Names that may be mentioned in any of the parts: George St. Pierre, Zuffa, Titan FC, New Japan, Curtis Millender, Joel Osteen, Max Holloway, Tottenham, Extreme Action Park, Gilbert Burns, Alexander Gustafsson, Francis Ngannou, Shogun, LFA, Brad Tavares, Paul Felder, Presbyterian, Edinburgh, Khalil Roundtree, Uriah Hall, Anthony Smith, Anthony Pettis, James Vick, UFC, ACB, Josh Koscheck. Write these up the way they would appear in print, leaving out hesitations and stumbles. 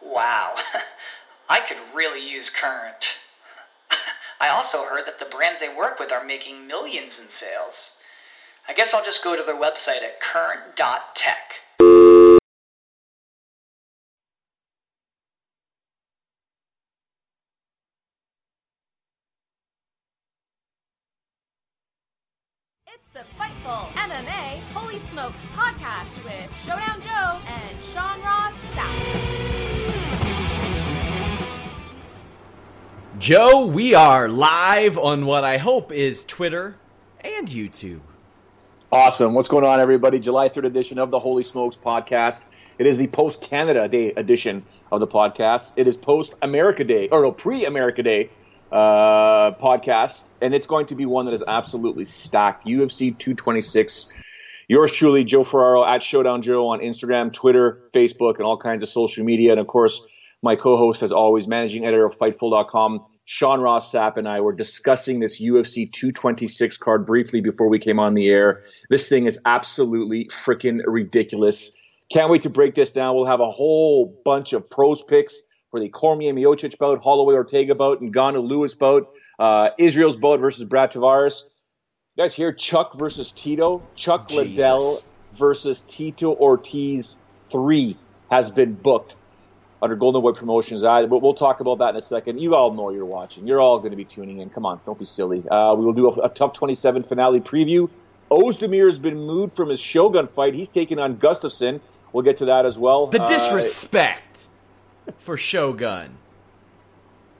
Wow, I could really use Current. I also heard that the brands they work with are making millions in sales. I guess I'll just go to their website at current.tech. It's the Fightful MMA Holy Smokes podcast with Showdown Joe and Sean Ross Sapp. Joe, we are live on what I hope is Twitter and YouTube. Awesome. What's going on, everybody? July 3rd edition of the Holy Smokes podcast. It is the post-Canada Day edition of the podcast. It is post-America Day, or no, pre-America Day podcast, and it's going to be one that is absolutely stacked. UFC 226. Yours truly, Joe Ferraro, at Showdown Joe on Instagram, Twitter, Facebook, and all kinds of social media, and of course, my co-host, as always, managing editor of Fightful.com, Sean Ross Sapp, and I were discussing this UFC 226 card briefly before we came on the air. This thing is absolutely freaking ridiculous. Can't wait to break this down. We'll have a whole bunch of pros picks for the Cormier Miocic bout, Holloway Ortega bout, Ngannou Lewis bout, Israel's bout versus Brad Tavares. You guys hear Chuck versus Tito? Chuck Liddell versus Tito Ortiz 3 has been booked under Golden Boy Promotions. But we'll talk about that in a second. You all know you're watching. You're all going to be tuning in. Come on, don't be silly. We will do a Top 27 finale preview. Ozdemir has been moved from his Shogun fight. He's taking on Gustafsson. We'll get to that as well. The disrespect for Shogun.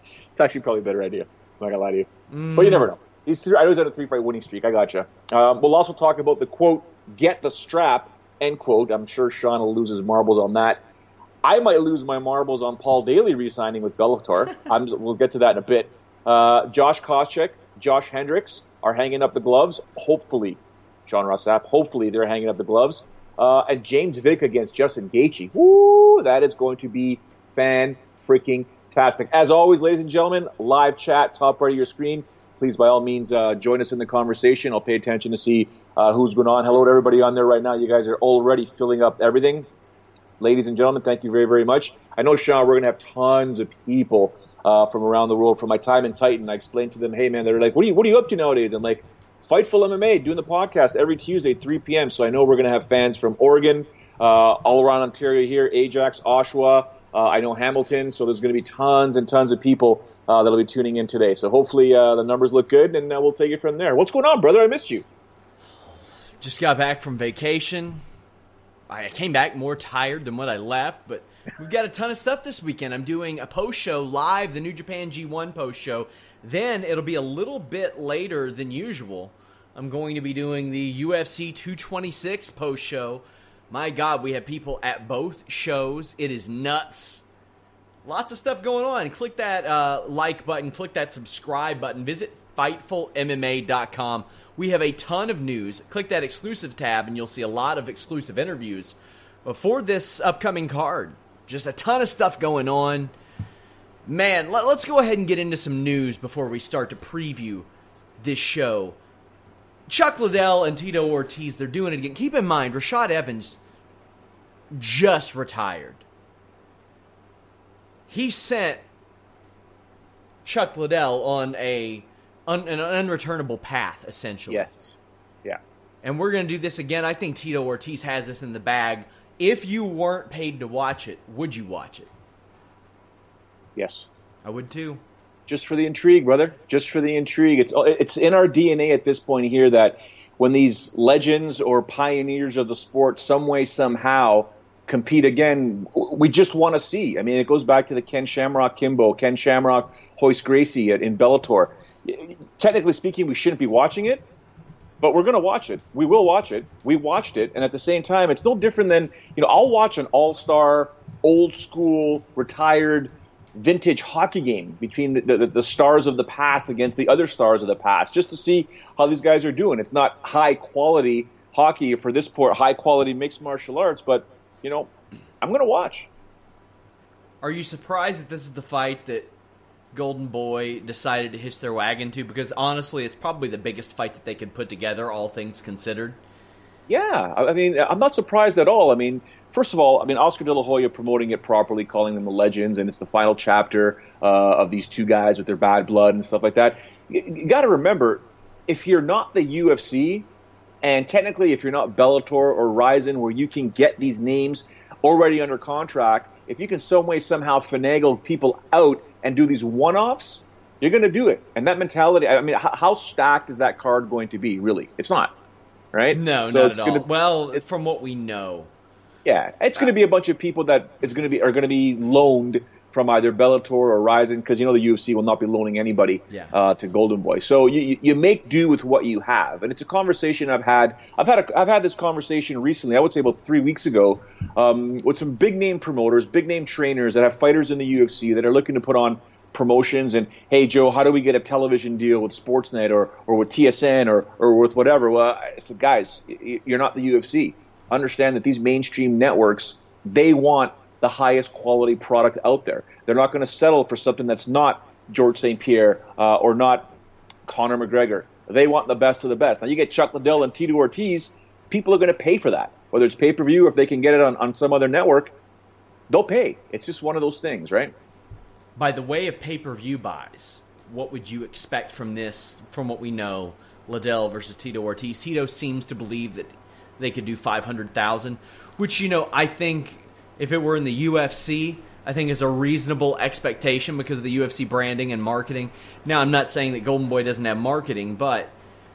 It's actually probably a better idea. I'm not going to lie to you. But you never know. I know he's on a 3-fight winning streak. I gotcha. We'll also talk about the, quote, get the strap, end quote. I'm sure Sean will lose his marbles on that. I might lose my marbles on Paul Daley re-signing with Bellator. We'll get to that in a bit. Josh Koscheck, Josh Hendricks are hanging up the gloves. Hopefully, John Rossap, hopefully they're hanging up the gloves. And James Vick against Justin Gaethje. Woo! That is going to be fan-freaking-tastic. As always, ladies and gentlemen, live chat, top right of your screen. Please, by all means, join us in the conversation. I'll pay attention to see who's going on. Hello to everybody on there right now. You guys are already filling up everything. Ladies and gentlemen, thank you very, very much. I know, Sean, we're going to have tons of people from around the world. From my time in Titan, I explained to them, hey, man, they're like, what are you up to nowadays? I'm like, Fightful MMA, doing the podcast every Tuesday, 3 p.m. So I know we're going to have fans from Oregon, all around Ontario here, Ajax, Oshawa. I know Hamilton. So there's going to be tons and tons of people that will be tuning in today. So hopefully the numbers look good, and we'll take it from there. What's going on, brother? I missed you. Just got back from vacation. I came back more tired than what I left, but we've got a ton of stuff this weekend. I'm doing a post-show live, the New Japan G1 post-show. Then it'll be a little bit later than usual. I'm going to be doing the UFC 226 post-show. My God, we have people at both shows. It is nuts. Lots of stuff going on. Click that like button. Click that subscribe button. Visit FightfulMMA.com. We have a ton of news. Click that exclusive tab, and you'll see a lot of exclusive interviews for this upcoming card. Just a ton of stuff going on. Man, let's go ahead and get into some news before we start to preview this show. Chuck Liddell and Tito Ortiz, they're doing it again. Keep in mind, Rashad Evans just retired. He sent Chuck Liddell on an unreturnable path, essentially. Yes. Yeah. And we're going to do this again. I think Tito Ortiz has this in the bag. If you weren't paid to watch it, would you watch it? Yes. I would too. Just for the intrigue, brother. Just for the intrigue. It's in our DNA at this point here that when these legends or pioneers of the sport some way, somehow compete again, we just want to see. I mean, it goes back to the Ken Shamrock Kimbo, Ken Shamrock Royce Gracie in Bellator. Technically speaking, we shouldn't be watching it, but we're going to watch it. We will watch it. We watched it, and at the same time, it's no different than, you know, I'll watch an all-star, old-school, retired, vintage hockey game between the stars of the past against the other stars of the past, just to see how these guys are doing. It's not high-quality hockey for this sport, high-quality mixed martial arts, but, you know, I'm going to watch. Are you surprised that this is the fight that Golden Boy decided to hitch their wagon to? Because honestly, it's probably the biggest fight that they could put together, all things considered. Yeah, I mean, I'm not surprised at all. I mean, first of all, I mean, Oscar De La Hoya promoting it properly, calling them the legends, and it's the final chapter of these two guys with their bad blood and stuff like that. You got to remember, if you're not the UFC, and technically if you're not Bellator or Ryzen, where you can get these names already under contract, if you can some way somehow finagle people out and do these one-offs, you're going to do it. And that mentality, I mean, how stacked is that card going to be, really? It's not, right? No, so not at all. Well, from what we know. Yeah, it's going to be a bunch of people that are going to be loaned from either Bellator or Ryzen, because, you know, the UFC will not be loaning anybody to Golden Boy. So you make do with what you have. And it's a conversation I've had this conversation recently, I would say about 3 weeks ago, with some big-name promoters, big-name trainers that have fighters in the UFC that are looking to put on promotions. And, hey, Joe, how do we get a television deal with Sportsnet or with TSN or with whatever? Well, I said, guys, you're not the UFC. Understand that these mainstream networks, they want the highest quality product out there. They're not going to settle for something that's not George St. Pierre or not Conor McGregor. They want the best of the best. Now, you get Chuck Liddell and Tito Ortiz, people are going to pay for that. Whether it's pay-per-view or if they can get it on some other network, they'll pay. It's just one of those things, right? By the way of pay-per-view buys, what would you expect from this, from what we know, Liddell versus Tito Ortiz? Tito seems to believe that they could do 500,000, which, you know, I think if it were in the UFC, I think is a reasonable expectation because of the UFC branding and marketing. Now, I'm not saying that Golden Boy doesn't have marketing, but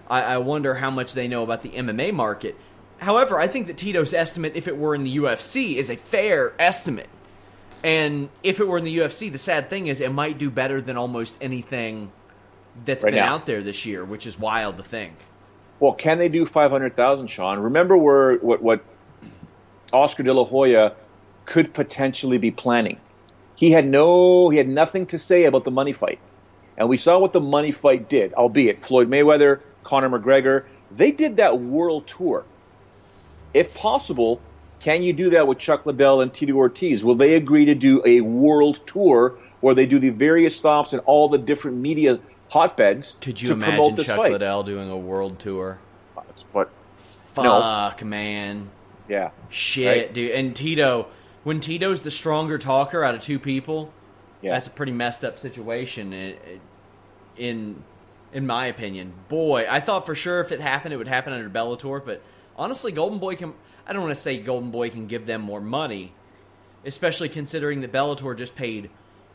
I wonder how much they know about the MMA market. However, I think that Tito's estimate, if it were in the UFC, is a fair estimate. And if it were in the UFC, the sad thing is it might do better than almost anything that's been out there this year, which is wild to think. Well, can they do 500,000, Sean? Remember what Oscar De La Hoya could potentially be planning. He had nothing to say about the money fight. And we saw what the money fight did, albeit Floyd Mayweather, Conor McGregor, they did that world tour. If possible, can you do that with Chuck Liddell and Tito Ortiz? Will they agree to do a world tour where they do the various stops in all the different media hotbeds to promote this fight? Could you imagine Chuck Liddell doing a world tour? What? Fuck, no. Man. Yeah. Shit, right? Dude. And Tito... When Tito's the stronger talker out of two people, that's a pretty messed up situation, in my opinion. Boy, I thought for sure if it happened, it would happen under Bellator. But honestly, Golden Boy can... I don't want to say Golden Boy can give them more money, especially considering that Bellator just paid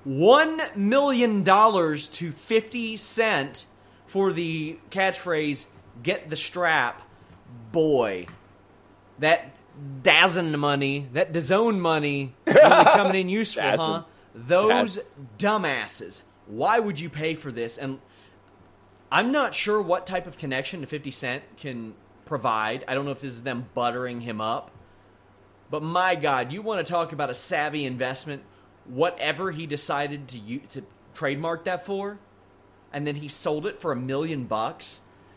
$1 million to 50 Cent for the catchphrase, "Get the strap, boy." That... DAZN money, that DAZN money, really coming in useful, huh? Those dumbasses. Why would you pay for this? And I'm not sure what type of connection to 50 Cent can provide. I don't know if this is them buttering him up. But my God, you want to talk about a savvy investment, whatever he decided to trademark that for, and then he sold it for $1 million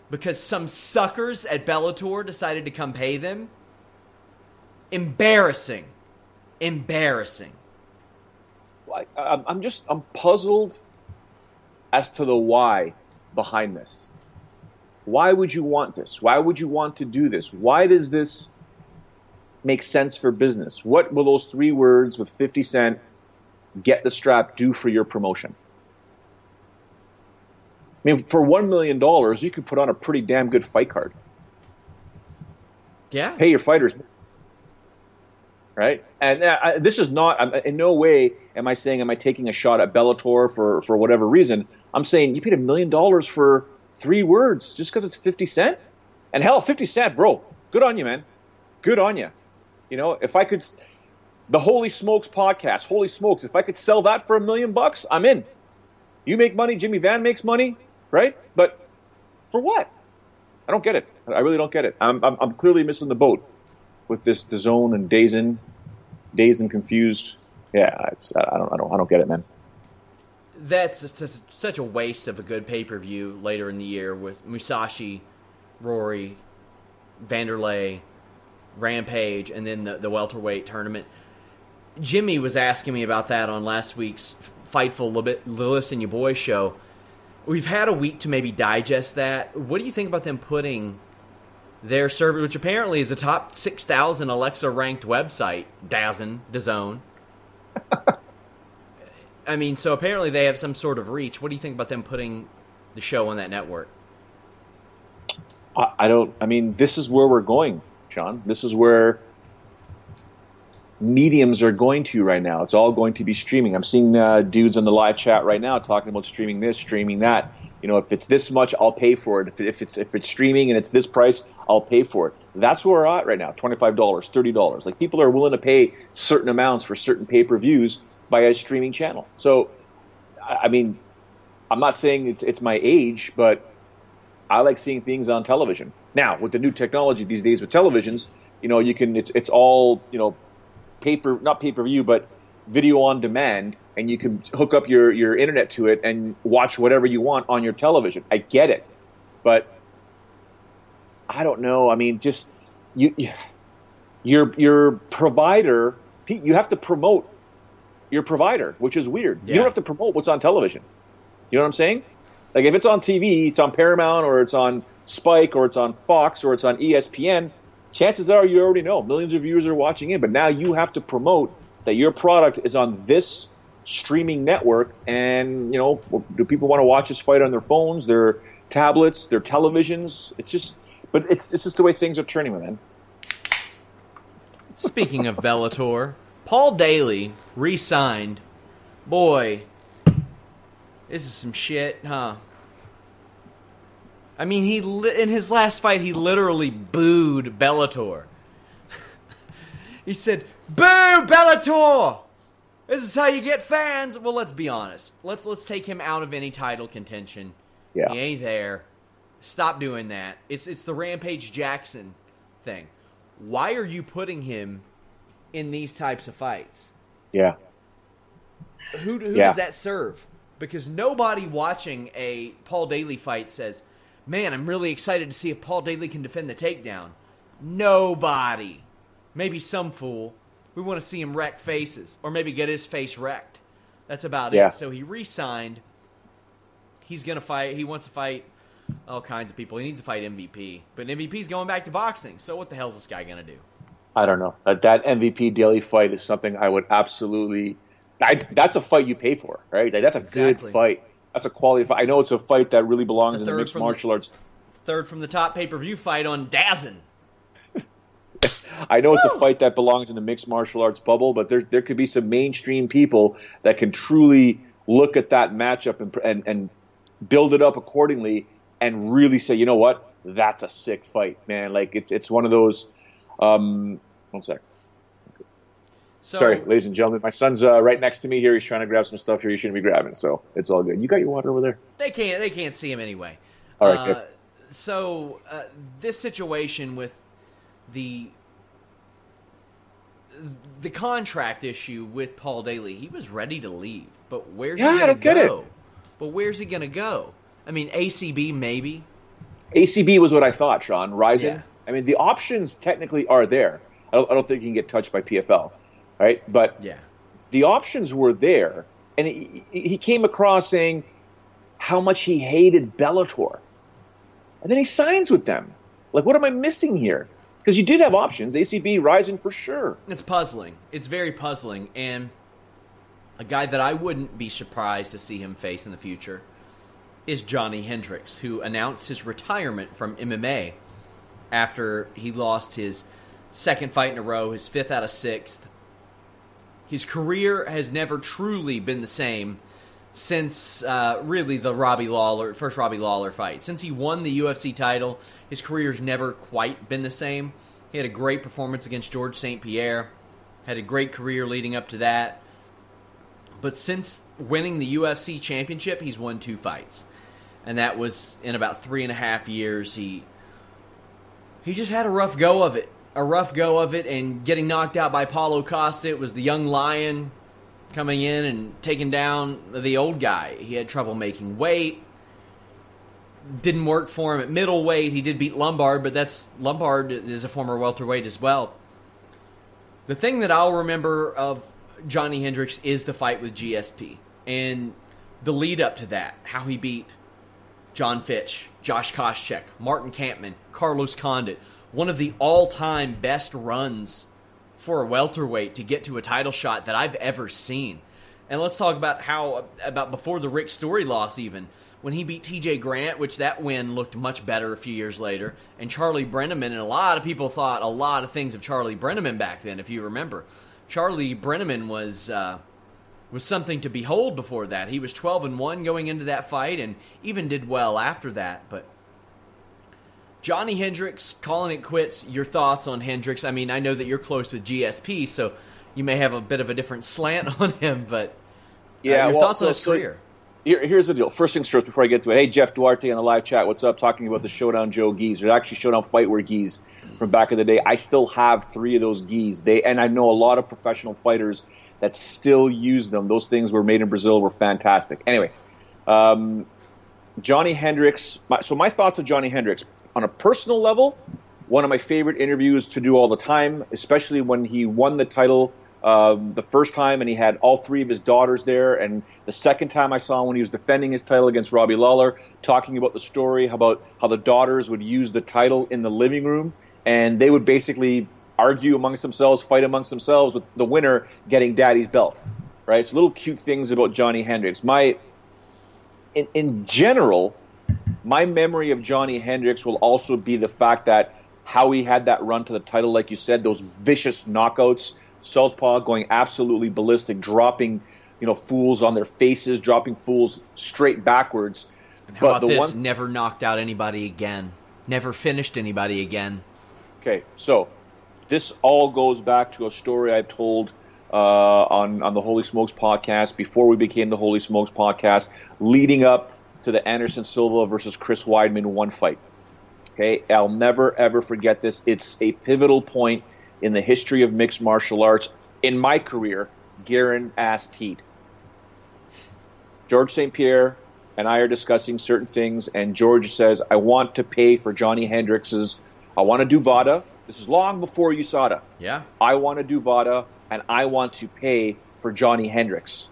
because some suckers at Bellator decided to come pay them? Embarrassing. I'm puzzled as to the why behind this. Why would you want this? Why would you want to do this? Why does this make sense for business? What will those three words with 50 Cent, get the strap, do for your promotion? I mean, for $1 million, you could put on a pretty damn good fight card. Yeah. Pay your fighters. Right? And this is not – in no way am I saying am I taking a shot at Bellator for whatever reason. I'm saying you paid $1 million for three words just because it's 50 Cent? And hell, 50 Cent, bro, good on you, man. Good on you. You know, if I could – the Holy Smokes podcast, Holy Smokes, if I could sell that for $1 million, I'm in. You make money, Jimmy Van makes money, right? But for what? I don't get it. I really don't get it. I'm clearly missing the boat with this DAZN and DAZN confused. Yeah, it's I don't get it, man. That's such a waste of a good pay-per-view later in the year with Musashi, Rory, Vanderlei, Rampage, and then the welterweight tournament. Jimmy was asking me about that on last week's Fightful Lillis and Your Boy show. We've had a week to maybe digest that. What do you think about them putting their service, which apparently is the top 6,000 Alexa-ranked website, DAZN? I mean, so apparently they have some sort of reach. What do you think about them putting the show on that network? I mean, this is where we're going, John. This is where mediums are going to right now. It's all going to be streaming. I'm seeing dudes on the live chat right now talking about streaming this, streaming that. You know, if it's this much, I'll pay for it. If it's streaming and it's this price, I'll pay for it. That's where we're at right now, $25, $30. Like, people are willing to pay certain amounts for certain pay-per-views by a streaming channel. So, I mean, I'm not saying it's my age, but I like seeing things on television. Now, with the new technology these days with televisions, you know, you can it's all, you know, not pay-per-view, but video on demand, and you can hook up your internet to it and watch whatever you want on your television. I get it, but I don't know. I mean, just your provider, you have to promote your provider, which is weird. Yeah. You don't have to promote what's on television. You know what I'm saying? Like, if it's on TV, it's on Paramount or it's on Spike or it's on Fox or it's on ESPN, chances are you already know. Millions of viewers are watching in, but now you have to promote that your product is on this streaming network. And, you know, do people want to watch this fight on their phones, their tablets, their televisions? It's just the way things are turning, man. Speaking of Bellator, Paul Daley re-signed. Boy, this is some shit, huh? I mean, in his last fight, he literally booed Bellator. He said, "Boo, Bellator! This is how you get fans." Well, let's be honest. Let's take him out of any title contention. Yeah. He ain't there. Stop doing that. It's the Rampage Jackson thing. Why are you putting him in these types of fights? Yeah. Who does that serve? Because nobody watching a Paul Daley fight says, "Man, I'm really excited to see if Paul Daley can defend the takedown." Nobody. Maybe some fool. We want to see him wreck faces. Or maybe get his face wrecked. That's about it. So he re-signed. He's going to fight. He wants to fight all kinds of people. He needs to fight MVP. But MVP's going back to boxing. So what the hell is this guy going to do? I don't know. That MVP Daley fight is something I would absolutely... that's a fight you pay for, right? Like, that's a good fight. That's a quality fight. I know it's a fight that really belongs in the mixed martial arts. Third from the top pay-per-view fight on DAZN. I know it's a fight that belongs in the mixed martial arts bubble, but there could be some mainstream people that can truly look at that matchup and build it up accordingly and really say, you know what, that's a sick fight, man. Like, it's one of those. One sec. So, sorry, ladies and gentlemen, my son's right next to me here. He's trying to grab some stuff here he shouldn't be grabbing, so it's all good. You got your water over there? They can't see him anyway. All right, good. So this situation with the contract issue with Paul Daley, he was ready to leave, but where's he going to go? But where's he going to go? I mean, ACB maybe? ACB was what I thought, Sean. Ryzen. Yeah. I mean, the options technically are there. I don't think he can get touched by PFL. Right, but the options were there, and he came across saying how much he hated Bellator. And then he signs with them. Like, what am I missing here? Because you did have options, ACB, Ryzen for sure. It's puzzling. It's very puzzling. And a guy that I wouldn't be surprised to see him face in the future is Johny Hendricks, who announced his retirement from MMA after he lost his second fight in a row, his fifth out of sixth. His career has never truly been the same since really the first Robbie Lawler fight. Since he won the UFC title, his career's never quite been the same. He had a great performance against George St. Pierre, had a great career leading up to that. But since winning the UFC championship, he's won 2 fights. And that was in about 3.5 years. He just had a rough go of it. A rough go of it, and getting knocked out by Paulo Costa. It was the young lion coming in and taking down the old guy. He had trouble making weight. Didn't work for him at middleweight. He did beat Lombard, but Lombard is a former welterweight as well. The thing that I'll remember of Johny Hendricks is the fight with GSP and the lead up to that, how he beat John Fitch, Josh Koscheck, Martin Kampmann, Carlos Condit, one of the all-time best runs for a welterweight to get to a title shot that I've ever seen. And let's talk about before the Rick Story loss even, when he beat T.J. Grant, which that win looked much better a few years later, and Charlie Brenneman, and a lot of people thought a lot of things of Charlie Brenneman back then, if you remember. Charlie Brenneman was something to behold before that. He was 12-1 going into that fight and even did well after that. But Johny Hendricks, calling it quits, your thoughts on Hendricks? I mean, I know that you're close with GSP, so you may have a bit of a different slant on him, but thoughts on his career? Here's the deal. First things first before I get to it. Hey, Jeff Duarte on the live chat. What's up? Talking about the Showdown Joe Gies. There's actually Showdown Fightwear Gies from back in the day. I still have 3 of those Gies. And I know a lot of professional fighters that still use them. Those things were made in Brazil, were fantastic. Anyway, Johny Hendricks. So my thoughts on Johny Hendricks. On a personal level, one of my favorite interviews to do all the time, especially when he won the title the first time, and he had all 3 of his daughters there. And the second time I saw him when he was defending his title against Robbie Lawler, talking about the story about how the daughters would use the title in the living room, and they would basically argue amongst themselves, fight amongst themselves, with the winner getting daddy's belt. Right? So little cute things about Johny Hendricks. In general, my memory of Johny Hendricks will also be the fact that how he had that run to the title, like you said, those vicious knockouts, southpaw, going absolutely ballistic, dropping, fools on their faces, dropping fools straight backwards. And how about this? Never knocked out anybody again. Never finished anybody again. Okay, so this all goes back to a story I've told on the Holy Smokes podcast, before we became the Holy Smokes podcast, leading up to the Anderson Silva versus Chris Weidman one fight. Okay, I'll never, ever forget this. It's a pivotal point in the history of mixed martial arts, in my career, Garen asked Teed. George St. Pierre and I are discussing certain things, and George says, I want to pay for Johny Hendricks's, I want to do VADA. This is long before USADA. Yeah. I want to do VADA, and I want to pay for Johny Hendricks.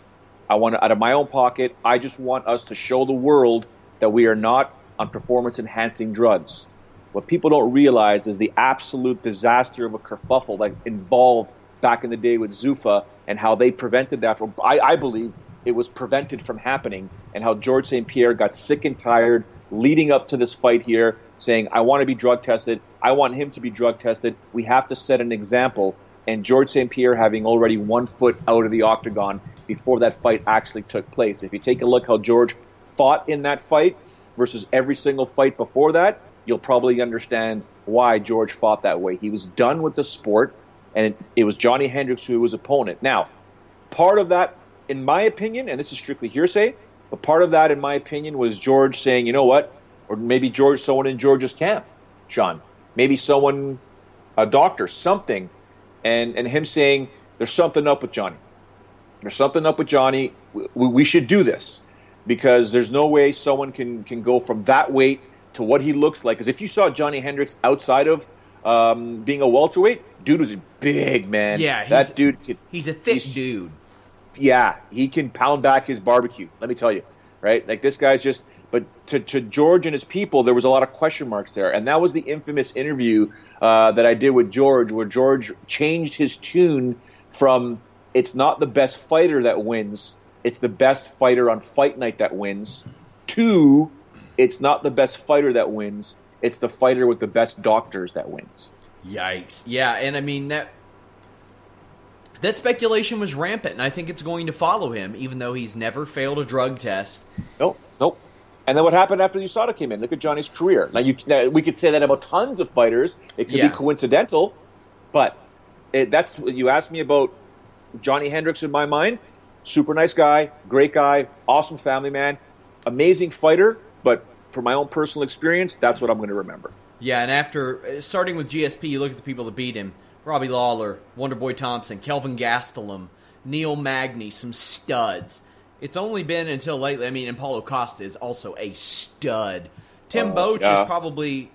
I want to, out of my own pocket, I just want us to show the world that we are not on performance-enhancing drugs. What people don't realize is the absolute disaster of a kerfuffle that involved back in the day with Zuffa, and how they prevented that from, I believe it was prevented from happening, and how George St. Pierre got sick and tired leading up to this fight here, saying, I want to be drug tested. I want him to be drug tested. We have to set an example. And George St. Pierre having already one foot out of the octagon before that fight actually took place. If you take a look how George fought in that fight versus every single fight before that, you'll probably understand why George fought that way. He was done with the sport, and it was Johny Hendricks who was opponent. Now, part of that, in my opinion, and this is strictly hearsay, but part of that, in my opinion, was George saying, you know what, or maybe someone in George's camp, John, maybe someone, a doctor, something, and him saying, there's something up with Johny. There's something up with Johny. We should do this, because there's no way someone can go from that weight to what he looks like. Because if you saw Johny Hendricks outside of being a welterweight, dude was a big man. Yeah, he's a thick dude. yeah, he can pound back his barbecue, let me tell you, right? Like, this guy's just – but to George and his people, there was a lot of question marks there. And that was the infamous interview that I did with George, where George changed his tune from it's not the best fighter that wins, it's the best fighter on fight night that wins, to it's not the best fighter that wins, it's the fighter with the best doctors that wins. Yikes. Yeah, and I mean that – that speculation was rampant, and I think it's going to follow him, even though he's never failed a drug test. Nope. And then what happened after USADA came in? Look at Johnny's career. Now, we could say that about tons of fighters. It could be coincidental, but that's what you asked me about. Johny Hendricks, in my mind, super nice guy, great guy, awesome family man, amazing fighter. But from my own personal experience, that's what I'm going to remember. Yeah, and after starting with GSP, you look at the people that beat him. Robbie Lawler, Wonderboy Thompson, Kelvin Gastelum, Neil Magny, some studs. It's only been until lately, and Paulo Costa is also a stud. Tim Boach is probably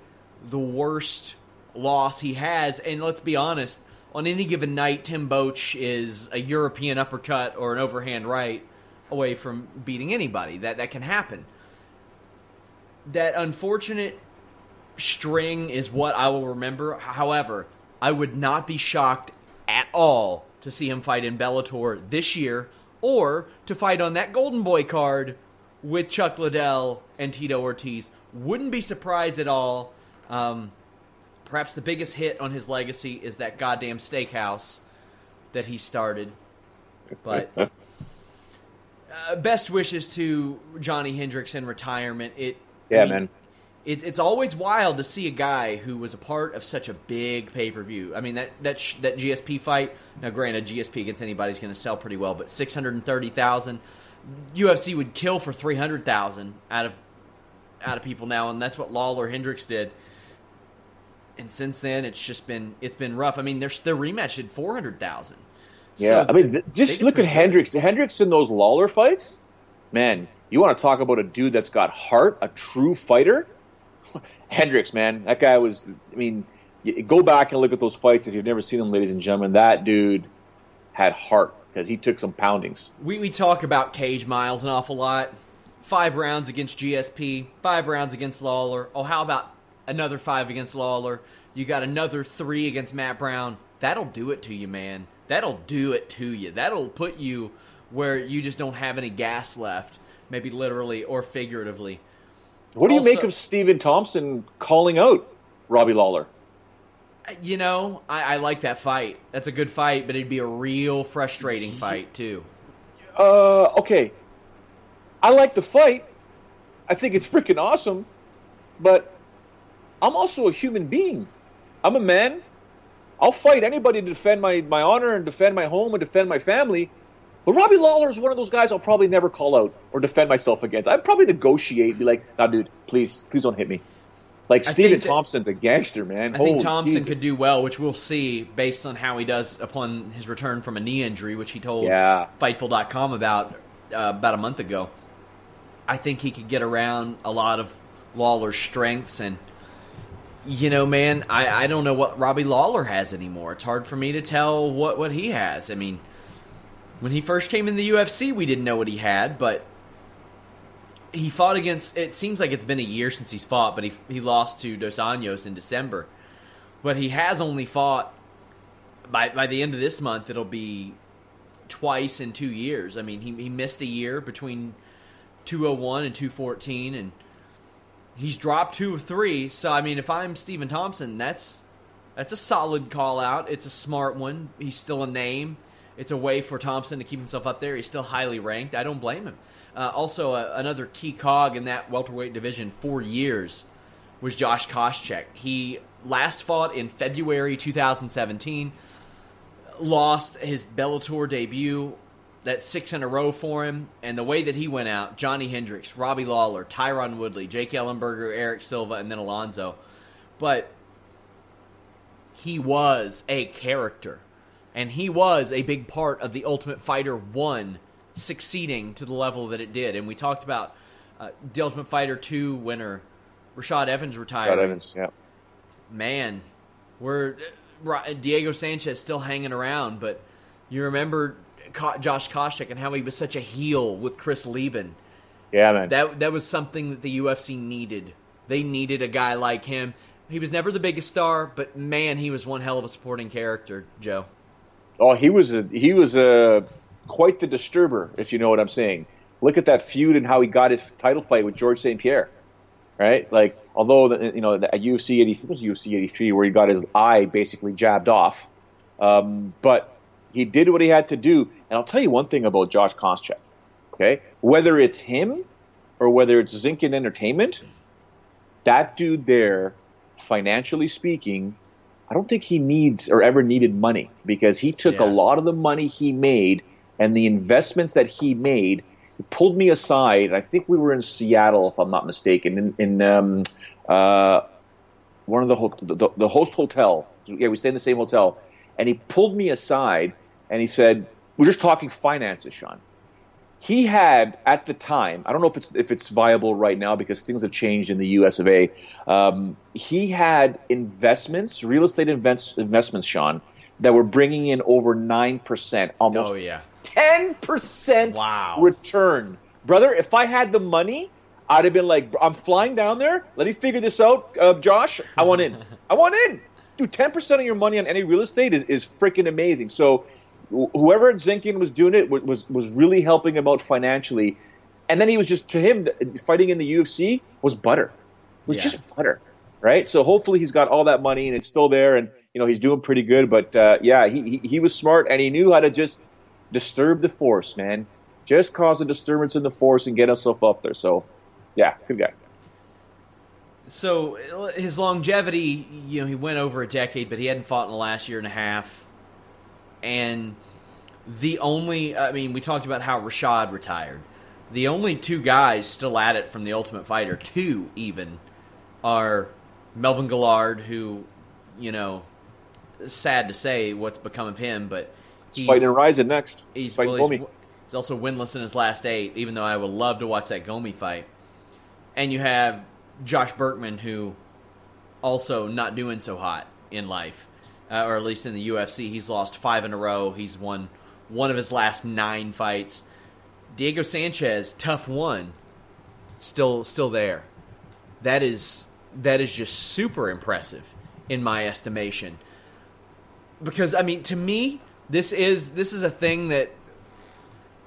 the worst loss he has, and let's be honest, on any given night, Tim Boach is a European uppercut or an overhand right away from beating anybody. That can happen. That unfortunate string is what I will remember. However, I would not be shocked at all to see him fight in Bellator this year or to fight on that Golden Boy card with Chuck Liddell and Tito Ortiz. Wouldn't be surprised at all. Perhaps the biggest hit on his legacy is that goddamn steakhouse that he started. But best wishes to Johny Hendricks in retirement. It's always wild to see a guy who was a part of such a big pay-per-view. I mean, that GSP fight, now granted, GSP against anybody's going to sell pretty well, but $630,000, UFC would kill for $300,000 out of people now, and that's what Lawler Hendricks did. And since then, it's just been rough. I mean, their rematch did $400,000. Yeah, so just look at Hendricks. Hendricks in those Lawler fights, man, you want to talk about a dude that's got heart, a true fighter? Hendricks, man, that guy was – go back and look at those fights if you've never seen them, ladies and gentlemen. That dude had heart because he took some poundings. We talk about Cage Miles an awful lot. 5 rounds against GSP, 5 rounds against Lawler. Oh, how about another 5 against Lawler? You got another 3 against Matt Brown. That'll do it to you, man. That'll do it to you. That'll put you where you just don't have any gas left, maybe literally or figuratively. What do you make of Stephen Thompson calling out Robbie Lawler? You know, I like that fight. That's a good fight, but it'd be a real frustrating fight, too. Okay. I like the fight. I think it's freaking awesome. But I'm also a human being. I'm a man. I'll fight anybody to defend my honor and defend my home and defend my family. But Robbie Lawler is one of those guys I'll probably never call out or defend myself against. I'd probably negotiate and be like, nah, dude, please don't hit me. Like, Stephen Thompson's a gangster, man. I think Thompson could do well, which we'll see based on how he does upon his return from a knee injury, which he told Fightful.com about a month ago. I think he could get around a lot of Lawler's strengths. And, you know, man, I don't know what Robbie Lawler has anymore. It's hard for me to tell what he has. I mean, when he first came in the UFC, we didn't know what he had, but he fought against – it seems like it's been a year since he's fought, but he lost to Dos Anjos in December. But he has only fought – by the end of this month, it'll be twice in 2 years. I mean, he missed a year between 201 and 214, and he's dropped 2 of 3. So, I mean, if I'm Stephen Thompson, that's a solid call-out. It's a smart one. He's still a name. It's a way for Thompson to keep himself up there. He's still highly ranked. I don't blame him. Also, another key cog in that welterweight division for years was Josh Koscheck. He last fought in February 2017, lost his Bellator debut. That's 6 in a row for him. And the way that he went out, Johny Hendricks, Robbie Lawler, Tyron Woodley, Jake Ellenberger, Eric Silva, and then Alonzo. But he was a character. And he was a big part of the Ultimate Fighter 1 succeeding to the level that it did. And we talked about the Ultimate Fighter 2 winner, Rashad Evans, retiring. Rashad Evans, yeah. Man, Diego Sanchez still hanging around, but you remember Josh Koscheck and how he was such a heel with Chris Leben. Yeah, man. That was something that the UFC needed. They needed a guy like him. He was never the biggest star, but man, he was one hell of a supporting character, Joe. Oh, he was quite the disturber, if you know what I'm saying. Look at that feud and how he got his title fight with George St. Pierre, right? Like, although at UFC 83, it was UFC 83 where he got his eye basically jabbed off, but he did what he had to do. And I'll tell you one thing about Josh Koscheck, okay? Whether it's him or whether it's Zinkin Entertainment, that dude there, financially speaking, I don't think he needs or ever needed money, because he took a lot of the money he made and the investments that he made. He pulled me aside, and I think we were in Seattle, if I'm not mistaken, in one of the host hotel. Yeah, we stayed in the same hotel. And he pulled me aside, and he said, we're just talking finances, Sean. He had, at the time, I don't know if it's viable right now because things have changed in the US of A, he had investments, real estate investments, Sean, that were bringing in over 9%, almost 10% return. Brother, if I had the money, I'd have been like, I'm flying down there. Let me figure this out, Josh. I want in. I want in. Dude, 10% of your money on any real estate is freaking amazing. So whoever at Zinkin was doing it was really helping him out financially. And then he was just, to him, fighting in the UFC was butter. It was just butter, right? So hopefully he's got all that money and it's still there, and he's doing pretty good. But, he was smart, and he knew how to just disturb the force, man. Just cause a disturbance in the force and get himself up there. So, yeah, good guy. So his longevity, he went over a decade, but he hadn't fought in the last year and a half. And we talked about how Rashad retired. The only two guys still at it from The Ultimate Fighter, two even, are Melvin Gillard, who, sad to say what's become of him, but he's fighting Rising next. He's also winless in his last 8, even though I would love to watch that Gomi fight. And you have Josh Berkman, who also not doing so hot in life. Or at least in the UFC, he's lost 5 in a row. He's won one of his last 9 fights. Diego Sanchez, tough one, still there. That is just super impressive in my estimation. Because to me, this is a thing that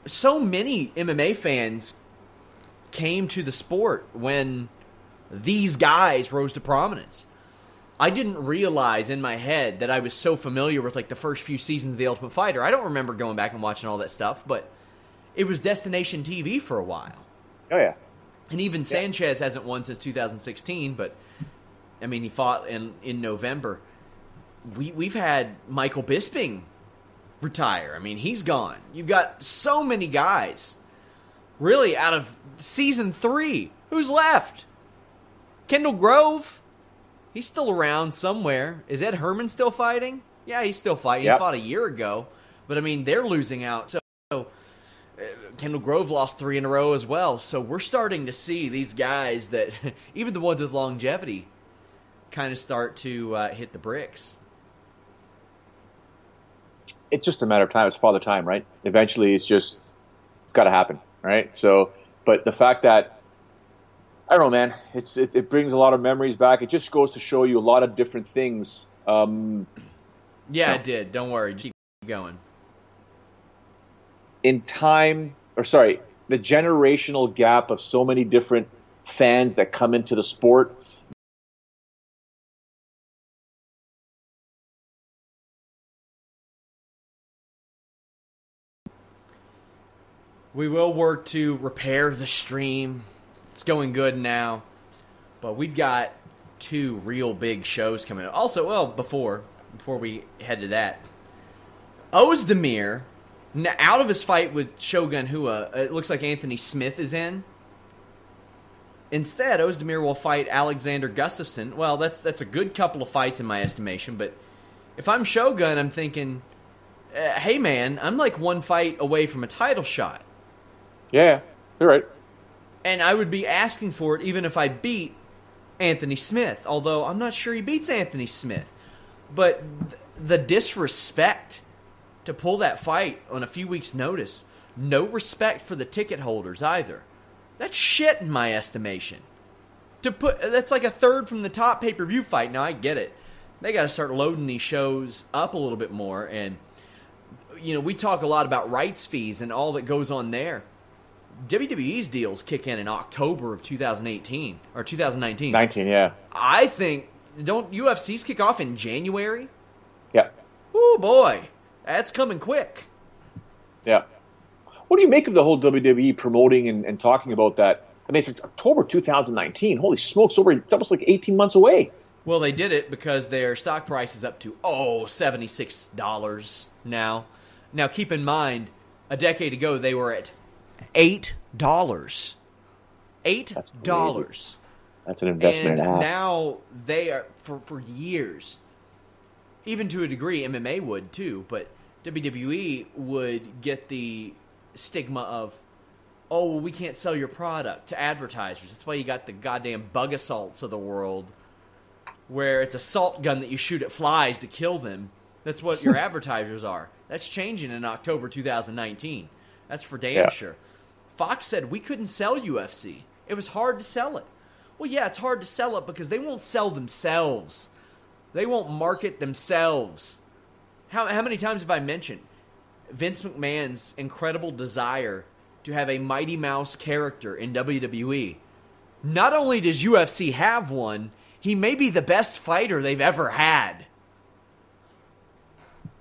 so many MMA fans came to the sport when these guys rose to prominence. I didn't realize in my head that I was so familiar with the first few seasons of The Ultimate Fighter. I don't remember going back and watching all that stuff, but it was destination TV for a while. Oh, yeah. And even Sanchez hasn't won since 2016, but, he fought in November. We've had Michael Bisping retire. He's gone. You've got so many guys, really, out of Season 3. Who's left? Kendall Grove? He's still around somewhere. Is Ed Herman still fighting? Yeah, he's still fighting. Yep. He fought a year ago. But, they're losing out. So Kendall Grove lost 3 in a row as well. So we're starting to see these guys that, even the ones with longevity, kind of start to hit the bricks. It's just a matter of time. It's father time, right? Eventually, it's got to happen, right? So, but the fact that, I don't know, man. It brings a lot of memories back. It just goes to show you a lot of different things. It did. Don't worry. Just keep going. The generational gap of so many different fans that come into the sport. We will work to repair the stream. It's going good now, but we've got 2 real big shows coming up. Also, before we head to that, Ozdemir, out of his fight with Shogun Hua, it looks like Anthony Smith is in. Instead, Ozdemir will fight Alexander Gustafsson. Well, that's a good couple of fights in my estimation, but if I'm Shogun, I'm thinking, hey man, I'm 1 fight away from a title shot. Yeah, you're right. And I would be asking for it even if I beat Anthony Smith, although I'm not sure he beats Anthony Smith. But the disrespect to pull that fight on a few weeks' notice. No respect for the ticket holders either. That's shit in my estimation. To put that's like a third from the top pay-per-view fight. Now I get it. They got to start loading these shows up a little bit more, and you know we talk a lot about rights fees and all that goes on there. WWE's deals kick in October of 2018 or 2019. 19, yeah. I think don't UFC's kick off in January? Yeah. Oh boy, that's coming quick. Yeah. What do you make of the whole WWE promoting and talking about that? I mean, it's October 2019. Holy smokes, it's almost like 18 months away. Well, they did it because their stock price is up to, $76 now. Now, keep in mind, a decade ago, they were at $8. $8. That's an investment. And now they are, for years, even to a degree, MMA would too, but WWE would get the stigma of, well, we can't sell your product to advertisers. That's why you got the goddamn bug assaults of the world, where it's a salt gun that you shoot at flies to kill them. That's what your advertisers are. That's changing in October 2019. That's for damn sure. Fox said we couldn't sell UFC. It was hard to sell it. Well, yeah, it's hard to sell it because they won't sell themselves. They won't market themselves. How many times have I mentioned Vince McMahon's incredible desire to have a Mighty Mouse character in WWE? Not only does UFC have one, he may be the best fighter they've ever had.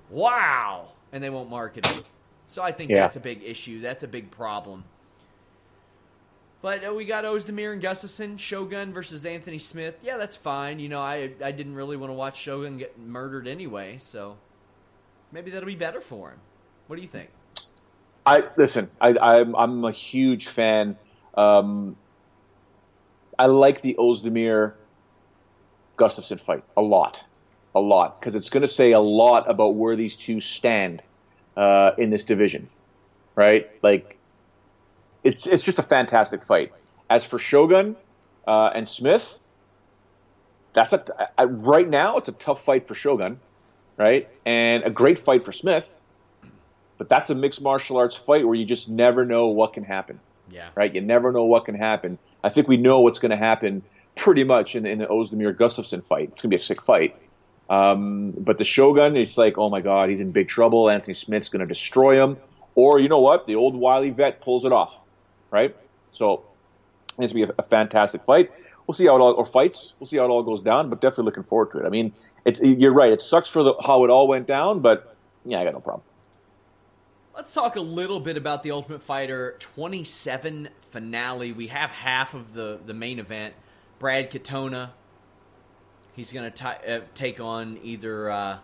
Wow! And they won't market it. So I think that's a big issue. That's a big problem. But we got Ozdemir and Gustafsson, Shogun versus Anthony Smith. Yeah, that's fine. You know, I didn't really want to watch Shogun get murdered anyway, so maybe that'll be better for him. What do you think? I'm a huge fan. I like the Ozdemir-Gustafsson fight a lot, because it's going to say a lot about where these two stand in this division, right? Like, it's just a fantastic fight. As for Shogun and Smith, right now it's a tough fight for Shogun, right? And a great fight for Smith. But that's a mixed martial arts fight where you just never know what can happen. Yeah. Right? You never know what can happen. I think we know what's going to happen pretty much in the Ozdemir-Gustafsson fight. It's going to be a sick fight. But the Shogun, it's like, oh my God, he's in big trouble. Anthony Smith's going to destroy him. Or you know what? The old wily vet pulls it off. Right? So it's going to be a fantastic fight. We'll see how it all goes down, but definitely looking forward to it. I mean, you're right. It sucks for how it all went down, but yeah, I got no problem. Let's talk a little bit about the Ultimate Fighter 27 finale. We have half of the main event. Brad Katona, he's going to take on either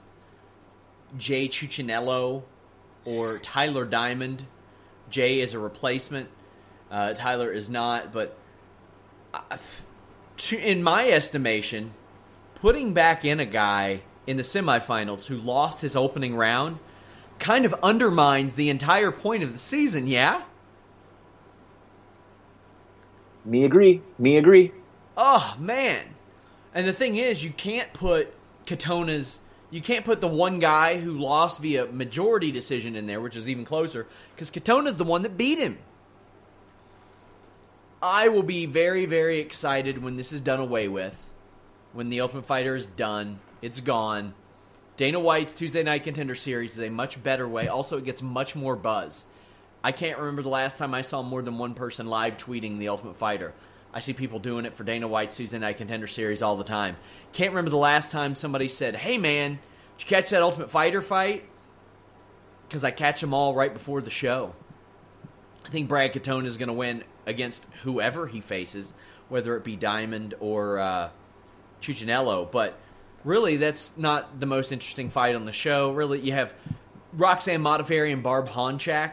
Jay Cuccinello or Tyler Diamond. Jay is a replacement. Tyler is not. But in my estimation, putting back in a guy in the semifinals who lost his opening round kind of undermines the entire point of the season, yeah? Me agree. Oh, man. And the thing is, you can't put the one guy who lost via majority decision in there, which is even closer, because Katona's the one that beat him. I will be very, very excited when this is done away with. When the Open Fighter is done, it's gone. Dana White's Tuesday Night Contender Series is a much better way. Also, it gets much more buzz. I can't remember the last time I saw more than one person live tweeting The Ultimate Fighter. I see people doing it for Dana White's Tuesday Night Contender Series all the time. Can't remember the last time somebody said, hey man, did you catch that Ultimate Fighter fight? Because I catch them all right before the show. I think Brad Katona is going to win against whoever he faces, whether it be Diamond or Cuccinello, but really, that's not the most interesting fight on the show. Really, you have Roxanne Modafferi and Barb Honchak.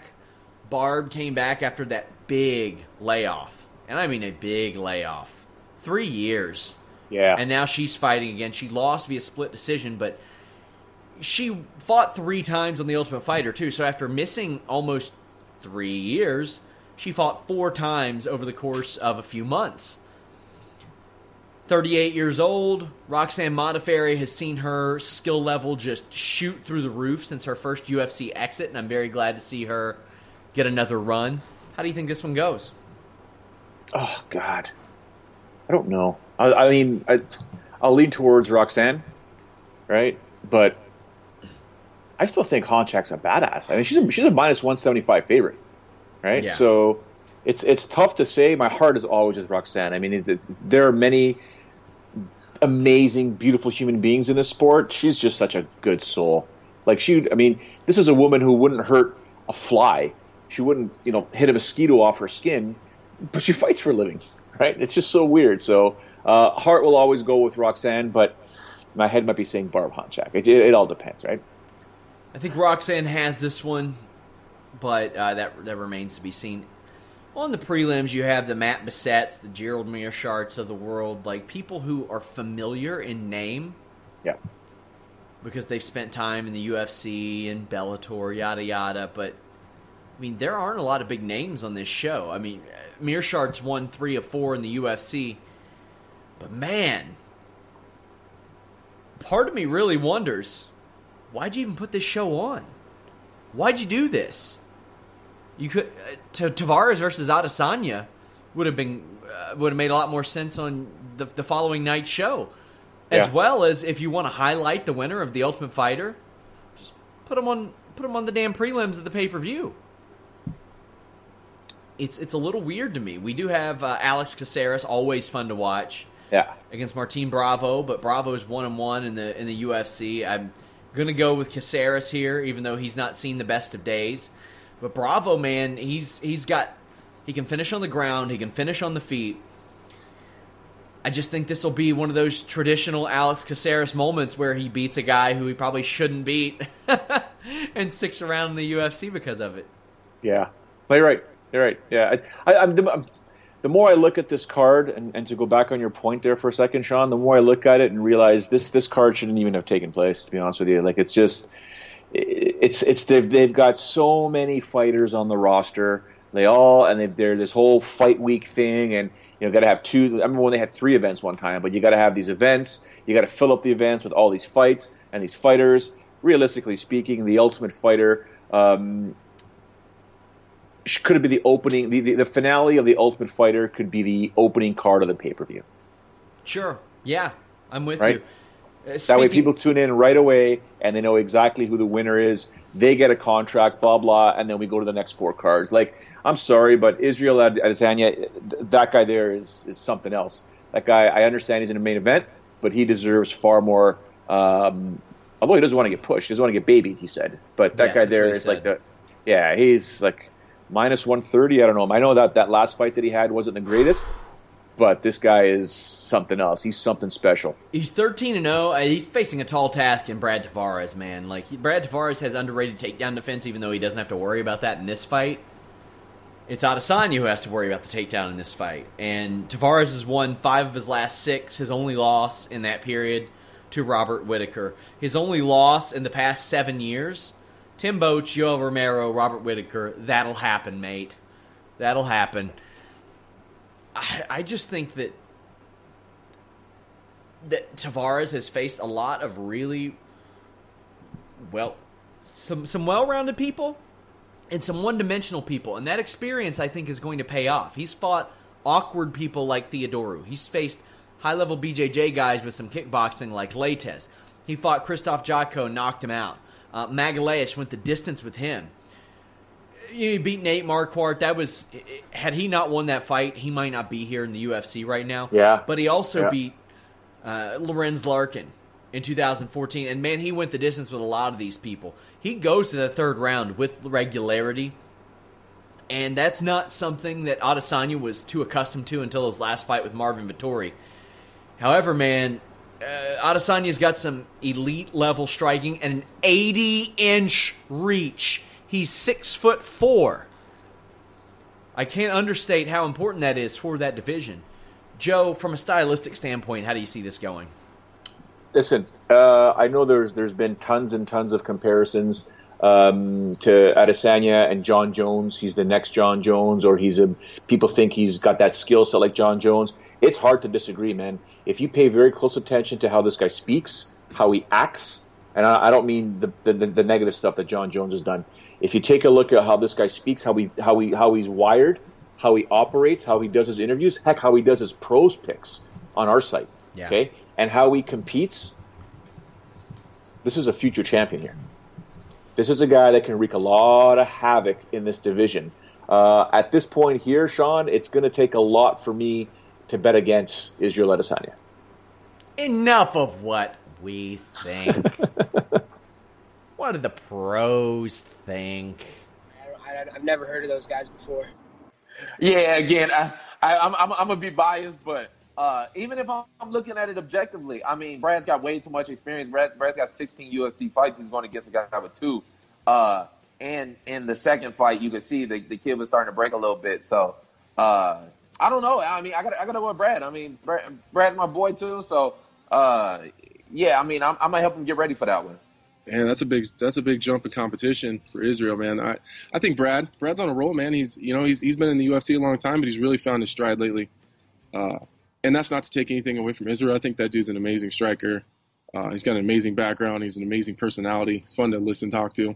Barb came back after that big layoff. And I mean a big layoff. 3 years. Yeah. And now she's fighting again. She lost via split decision, but she fought 3 times on The Ultimate Fighter, too. So after missing almost 3 years, she fought 4 times over the course of a few months. 38 years old, Roxanne Modafferi has seen her skill level just shoot through the roof since her first UFC exit, and I'm very glad to see her get another run. How do you think this one goes? Oh, God. I don't know. I'll lean towards Roxanne, right? But I still think Honchak's a badass. I mean, she's a minus 175 favorite, right? Yeah. So it's tough to say. My heart is always with Roxanne. I mean, there are many amazing, beautiful human beings in this sport. She's just such a good soul. Like this is a woman who wouldn't hurt a fly. She wouldn't, hit a mosquito off her skin, but she fights for a living, right? It's just so weird. So heart will always go with Roxanne, but my head might be saying Barb Honchak. It all depends, right? I think Roxanne has this one, but that remains to be seen. On the prelims, you have the Matt Bissets, the Gerald Meerschaerts of the world, like people who are familiar in name. Yeah. Because they've spent time in the UFC and Bellator, yada, yada. But, there aren't a lot of big names on this show. Meerschaert's won 3 of 4 in the UFC. But, man, part of me really wonders, why'd you even put this show on? Why'd you do this? You could Tavares versus Adesanya would have made a lot more sense on the following night's show, as well as if you want to highlight the winner of The Ultimate Fighter, just put them on the damn prelims of the pay-per-view. It's a little weird to me. We do have Alex Caceres, always fun to watch. Yeah, against Martín Bravo, but Bravo's 1-1 in the UFC. I'm gonna go with Caceres here, even though he's not seen the best of days. But Bravo, man, he can finish on the ground, he can finish on the feet. I just think this will be one of those traditional Alex Caceres moments where he beats a guy who he probably shouldn't beat and sticks around in the UFC because of it. Yeah, but you're right. Yeah, the more I look at this card, and to go back on your point there for a second, Sean, the more I look at it and realize this card shouldn't even have taken place. To be honest with you, it's just. They've got so many fighters on the roster. They're this whole fight week thing, and got to have two. I remember when they had 3 events one time, but you got to have these events. You got to fill up the events with all these fights and these fighters. Realistically speaking, The Ultimate Fighter could have been the opening. The finale of The Ultimate Fighter could be the opening card of the pay per view. Sure, yeah, I'm with you. That way people tune in right away, and they know exactly who the winner is. They get a contract, blah, blah, and then we go to the next 4 cards. I'm sorry, but Israel Adesanya, that guy there is something else. That guy, I understand he's in a main event, but he deserves far more, although he doesn't want to get pushed. He doesn't want to get babied, he said. But that guy there is he's minus 130. I don't know him. I know that last fight that he had wasn't the greatest. But this guy is something else. He's something special. He's 13-0. He's facing a tall task in Brad Tavares, man. Brad Tavares has underrated takedown defense, even though he doesn't have to worry about that in this fight. It's Adesanya who has to worry about the takedown in this fight. And Tavares has won 5 of his last 6. His only loss in that period to Robert Whittaker. His only loss in the past 7 years, Tim Boach, Yoel Romero, Robert Whittaker. That'll happen, mate. That'll happen. I just think that Tavares has faced a lot of really, well, some well-rounded people and some one-dimensional people. And that experience, I think, is going to pay off. He's fought awkward people like Theodoru. He's faced high-level BJJ guys with some kickboxing like Lates. He fought Krzysztof Jocko and knocked him out. Magalhaes went the distance with him. He beat Nate Marquardt. That was, had he not won that fight, he might not be here in the UFC right now. Yeah. But he also beat Lorenz Larkin in 2014. And, man, he went the distance with a lot of these people. He goes to the 3rd round with regularity. And that's not something that Adesanya was too accustomed to until his last fight with Marvin Vettori. However, man, Adesanya's got some elite-level striking and an 80-inch reach. He's 6'4". I can't understate how important that is for that division. Joe, from a stylistic standpoint, how do you see this going? Listen, I know there's been tons and tons of comparisons to Adesanya and John Jones. He's the next John Jones, or people think he's got that skill set like John Jones. it's hard to disagree, man. If you pay very close attention to how this guy speaks, how he acts, and I don't mean the negative stuff that John Jones has done. If you take a look at how this guy speaks, how he's wired, how he operates, how he does his interviews, heck, how he does his pros picks on our site, yeah. Okay, and how he competes, this is a future champion here. This is a guy that can wreak a lot of havoc in this division. At this point here, Sean, it's going to take a lot for me to bet against Israel Adesanya. Enough of what we think. What do the pros think? I've never heard of those guys before. Yeah, again, I'm going to be biased, but even if I'm looking at it objectively, I mean, Brad's got way too much experience. Brad's got 16 UFC fights. He's going against a guy with 2. And in the second fight, you could see the kid was starting to break a little bit. So I don't know. I mean, I gotta go with Brad. I mean, Brad's my boy too. So yeah, I mean, I'm gonna help him get ready for that one. Man, that's a big jump in competition for Israel, man. I think Brad's on a roll, man. He's been in the UFC a long time, but he's really found his stride lately. And that's not to take anything away from Israel. I think that dude's an amazing striker. He's got an amazing background. He's an amazing personality. It's fun to talk to.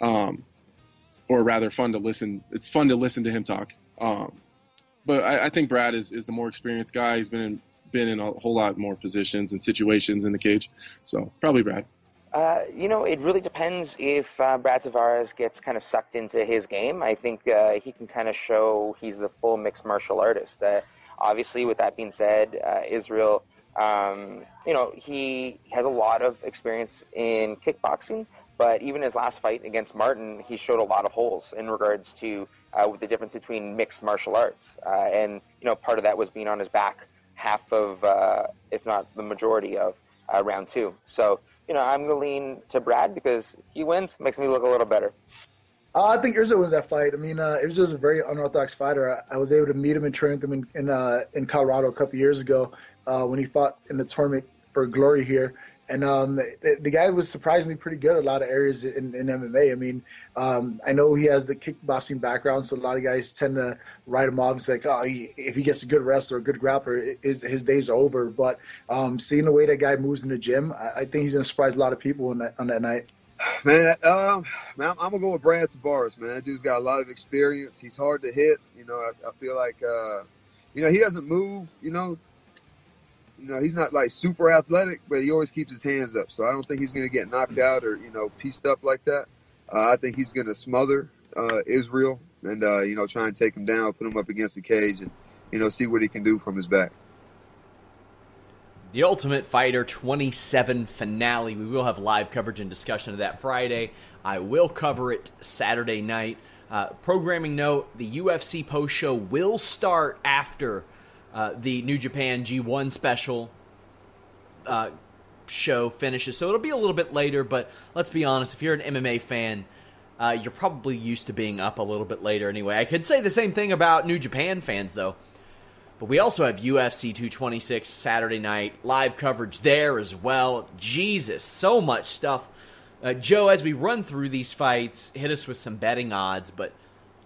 Or rather fun to listen. It's fun to listen to him talk. But I think Brad is the more experienced guy. He's been in a whole lot more positions and situations in the cage. So probably Brad. It really depends if Brad Tavares gets kind of sucked into his game. I think he can kind of show he's the full mixed martial artist. Obviously, with that being said, Israel, he has a lot of experience in kickboxing. But even his last fight against Martin, he showed a lot of holes in regards to with the difference between mixed martial arts. And part of that was being on his back half of, if not the majority of, round 2. So, I'm going to lean to Brad because he wins, makes me look a little better. I think Urza wins that fight. I mean, it was just a very unorthodox fighter. I was able to meet him and train with him in Colorado a couple years ago when he fought in the tournament for Glory here. And the guy was surprisingly pretty good in a lot of areas in MMA. I mean, I know he has the kickboxing background, so a lot of guys tend to write him off. It's like, if he gets a good wrestler, a good grappler, his days are over. But seeing the way that guy moves in the gym, I think he's going to surprise a lot of people on that night. Man, I'm going to go with Brad Tavares, man. That dude's got a lot of experience. He's hard to hit. I feel like, he doesn't move, he's not like super athletic, but he always keeps his hands up. So I don't think he's going to get knocked out or, pieced up like that. I think he's going to smother Israel and, try and take him down, put him up against the cage and, see what he can do from his back. The Ultimate Fighter 27 finale. We will have live coverage and discussion of that Friday. I will cover it Saturday night. Programming note, the UFC post show will start after the New Japan G1 special show finishes. So it'll be a little bit later, but let's be honest, if you're an MMA fan, you're probably used to being up a little bit later anyway. I could say the same thing about New Japan fans, though. But we also have UFC 226 Saturday night. Live coverage there as well. Jesus, so much stuff. Joe, as we run through these fights, hit us with some betting odds, but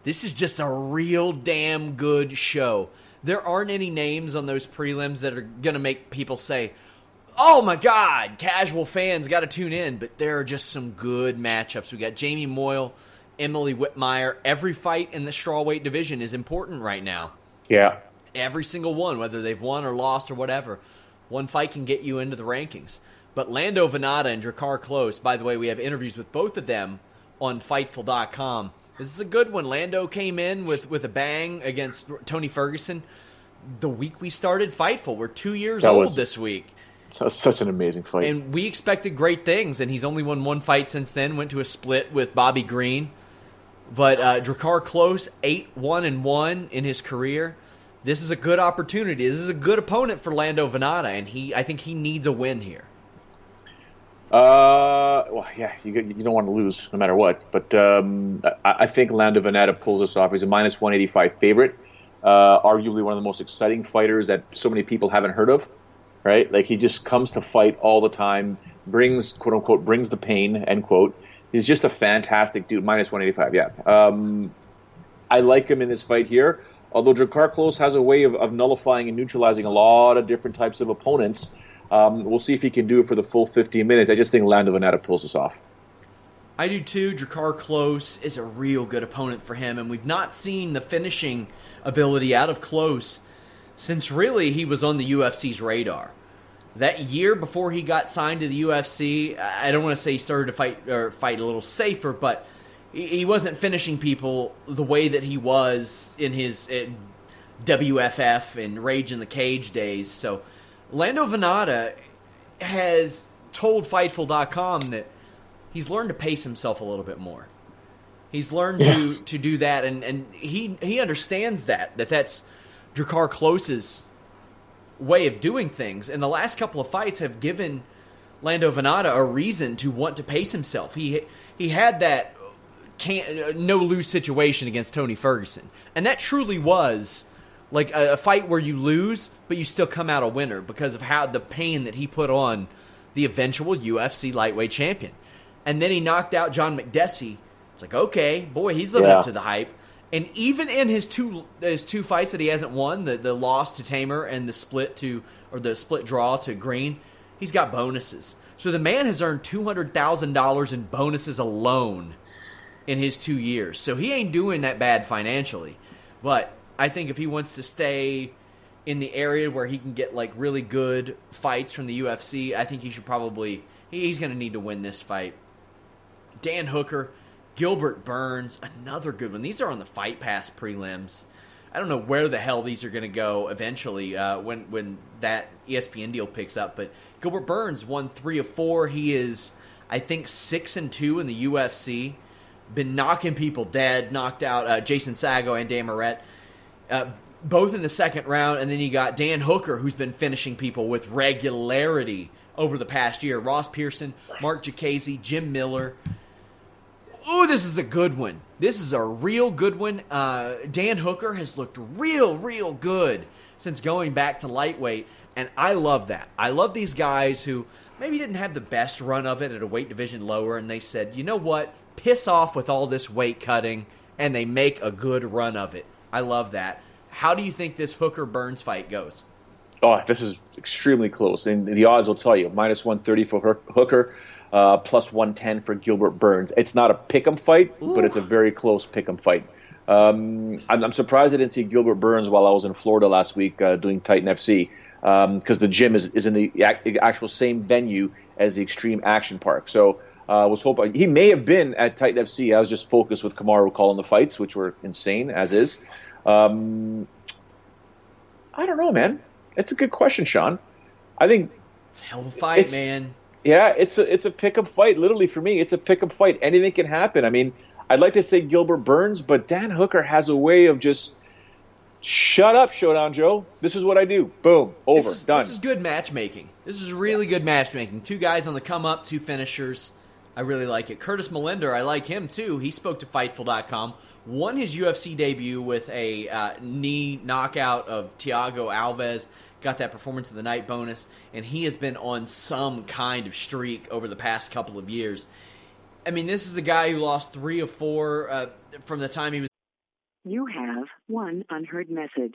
this is just a real damn good show. There aren't any names on those prelims that are going to make people say, oh my God, casual fans got to tune in. But there are just some good matchups. We got Jamie Moyle, Emily Whitmire. Every fight in the strawweight division is important right now. Yeah. Every single one, whether they've won or lost or whatever. One fight can get you into the rankings. But Lando Venata and Drakkar Klose, by the way, we have interviews with both of them on Fightful.com. This is a good one. Lando came in with a bang against Tony Ferguson the week we started Fightful. We're 2 years old this week. That was such an amazing fight. And we expected great things, and he's only won one fight since then. Went to a split with Bobby Green. But Drakkar Klose, 8-1-1 in his career. This is a good opportunity. This is a good opponent for Lando Venata, and I think he needs a win here. You don't want to lose no matter what. But I think Lando Venata pulls us off. He's a minus 185 favorite, arguably one of the most exciting fighters that so many people haven't heard of, right? Like he just comes to fight all the time, brings, quote unquote, brings the pain, end quote. He's just a fantastic dude, minus 185, yeah. I like him in this fight here. although Drakkar Klose has a way of nullifying and neutralizing a lot of different types of opponents. We'll see if he can do it for the full 15 minutes. I just think Lando Venata pulls this off. I do too. Drakkar Klose is a real good opponent for him, and we've not seen the finishing ability out of Klose since really he was on the UFC's radar. That year before he got signed to the UFC, I don't want to say he started to fight a little safer, but he wasn't finishing people the way that he was in his WFF and Rage in the Cage days. So Lando Venata has told Fightful.com that he's learned to pace himself a little bit more. He's learned to do that, and he understands that's Drakkar Klose's way of doing things. And the last couple of fights have given Lando Venata a reason to want to pace himself. He had that no-lose situation against Tony Ferguson. And that truly was like a fight where you lose, but you still come out a winner because of how the pain that he put on the eventual UFC lightweight champion. And then he knocked out John McDessie. It's like, okay, boy, he's living up to the hype. And even in his two fights that he hasn't won, the loss to Tamer and the split draw to Green, he's got bonuses. So the man has earned $200,000 in bonuses alone in his 2 years. So he ain't doing that bad financially. But I think if he wants to stay in the area where he can get like really good fights from the UFC, I think he should probably he's going to need to win this fight. Dan Hooker, Gilbert Burns, another good one. These are on the Fight Pass prelims. I don't know where the hell these are going to go eventually when that ESPN deal picks up. But Gilbert Burns won 3 of 4. He is, I think, 6-2 in the UFC. Been knocking people dead. Knocked out Jason Sago and Dan Moret, both in the second round. And then you got Dan Hooker, who's been finishing people with regularity over the past year. Ross Pearson, Mark Giacchese, Jim Miller. Ooh, this is a good one. This is a real good one. Dan Hooker has looked real good since going back to lightweight, and I love that. I love these guys who maybe didn't have the best run of it at a weight division lower, and they said, you know what, piss off with all this weight cutting, and they make a good run of it. I love that. How do you think this Hooker-Burns fight goes? Oh, this is extremely close, and the odds will tell you. -130 for Hooker. +110 for Gilbert Burns. It's not a pick'em fight, but it's a very close pick'em fight. I'm surprised I didn't see Gilbert Burns while I was in Florida last week doing Titan FC because the gym is in the actual same venue as the Extreme Action Park. So I was hoping he may have been at Titan FC. I was just focused with Kamaru calling the fights, which were insane as is. I don't know, man. It's a good question, Sean. I think it's a hell of a fight, man. Yeah, it's a pick-up fight. Literally, for me, it's a pick-up fight. Anything can happen. I mean, I'd like to say Gilbert Burns, but Dan Hooker has a way of just, shut up, Showdown Joe. This is what I do. Boom. Over. Done. This is good matchmaking. This is really good matchmaking. Two guys on the come-up, two finishers. I really like it. Curtis Millender, I like him, too. He spoke to Fightful.com, won his UFC debut with a knee knockout of Thiago Alves. Got that performance of the night bonus, and he has been on some kind of streak over the past couple of years. I mean, this is a guy who lost 3 of 4 from the time he was... You have one unheard message.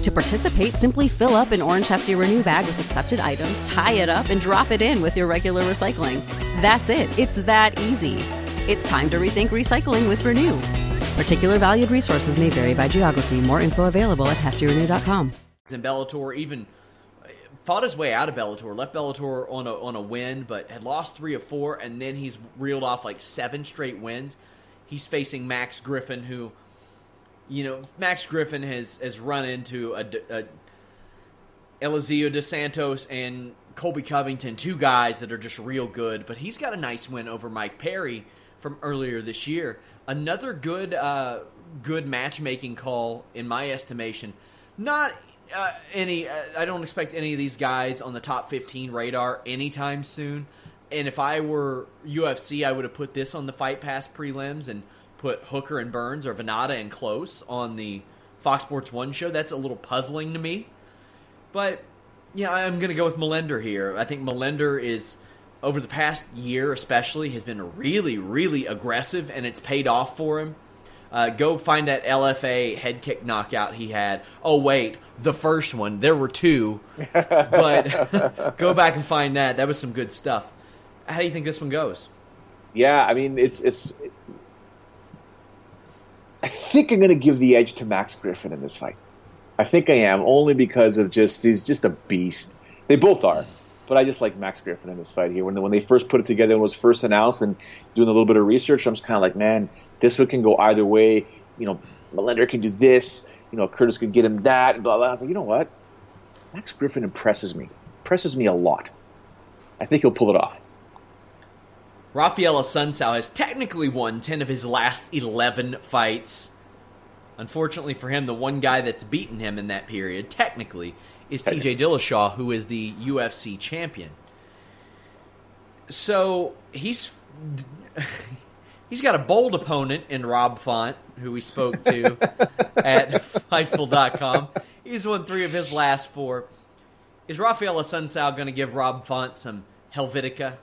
To participate, simply fill up an orange Hefty Renew bag with accepted items, tie it up, and drop it in with your regular recycling. That's it. It's that easy. It's time to rethink recycling with Renew. Particular valued resources may vary by geography. More info available at heftyrenew.com. In Bellator, even fought his way out of Bellator, left Bellator on a win, but had lost 3 of 4, and then he's reeled off like 7 straight wins. He's facing Max Griffin, who, you know, Max Griffin has run into a Eliseo dos Santos and Colby Covington, 2 guys that are just real good, but he's got a nice win over Mike Perry from earlier this year. Another good good matchmaking call, in my estimation. Not any. I don't expect any of these guys on the top 15 radar anytime soon. And if I were UFC, I would have put this on the Fight Pass prelims and put Hooker and Burns or Venata and Close on the Fox Sports 1 show. That's a little puzzling to me. But, yeah, I'm going to go with Millender here. I think Millender is, over the past year especially, has been really, really aggressive, and it's paid off for him. Go find that LFA head kick knockout he had. Oh, wait, the first one. There were 2. But go back and find that. That was some good stuff. How do you think this one goes? Yeah, I mean, it's I think I'm going to give the edge to Max Griffin in this fight. I think I am, only because of just he's just a beast. They both are. But I just like Max Griffin in this fight here. When they first put it together and was first announced and doing a little bit of research, I'm just kind of like, man, this one can go either way. You know, Millender can do this. You know, Curtis could get him that. Blah, blah. I was like, you know what? Max Griffin impresses me. Impresses me a lot. I think he'll pull it off. Rafael Assunção has technically won 10 of his last 11 fights. Unfortunately for him, the one guy that's beaten him in that period, technically, is TJ Dillashaw, who is the UFC champion. So he's got a bold opponent in Rob Font, who we spoke to at Fightful.com. He's won 3 of his last 4. Is Rafael Assunção going to give Rob Font some Helvetica?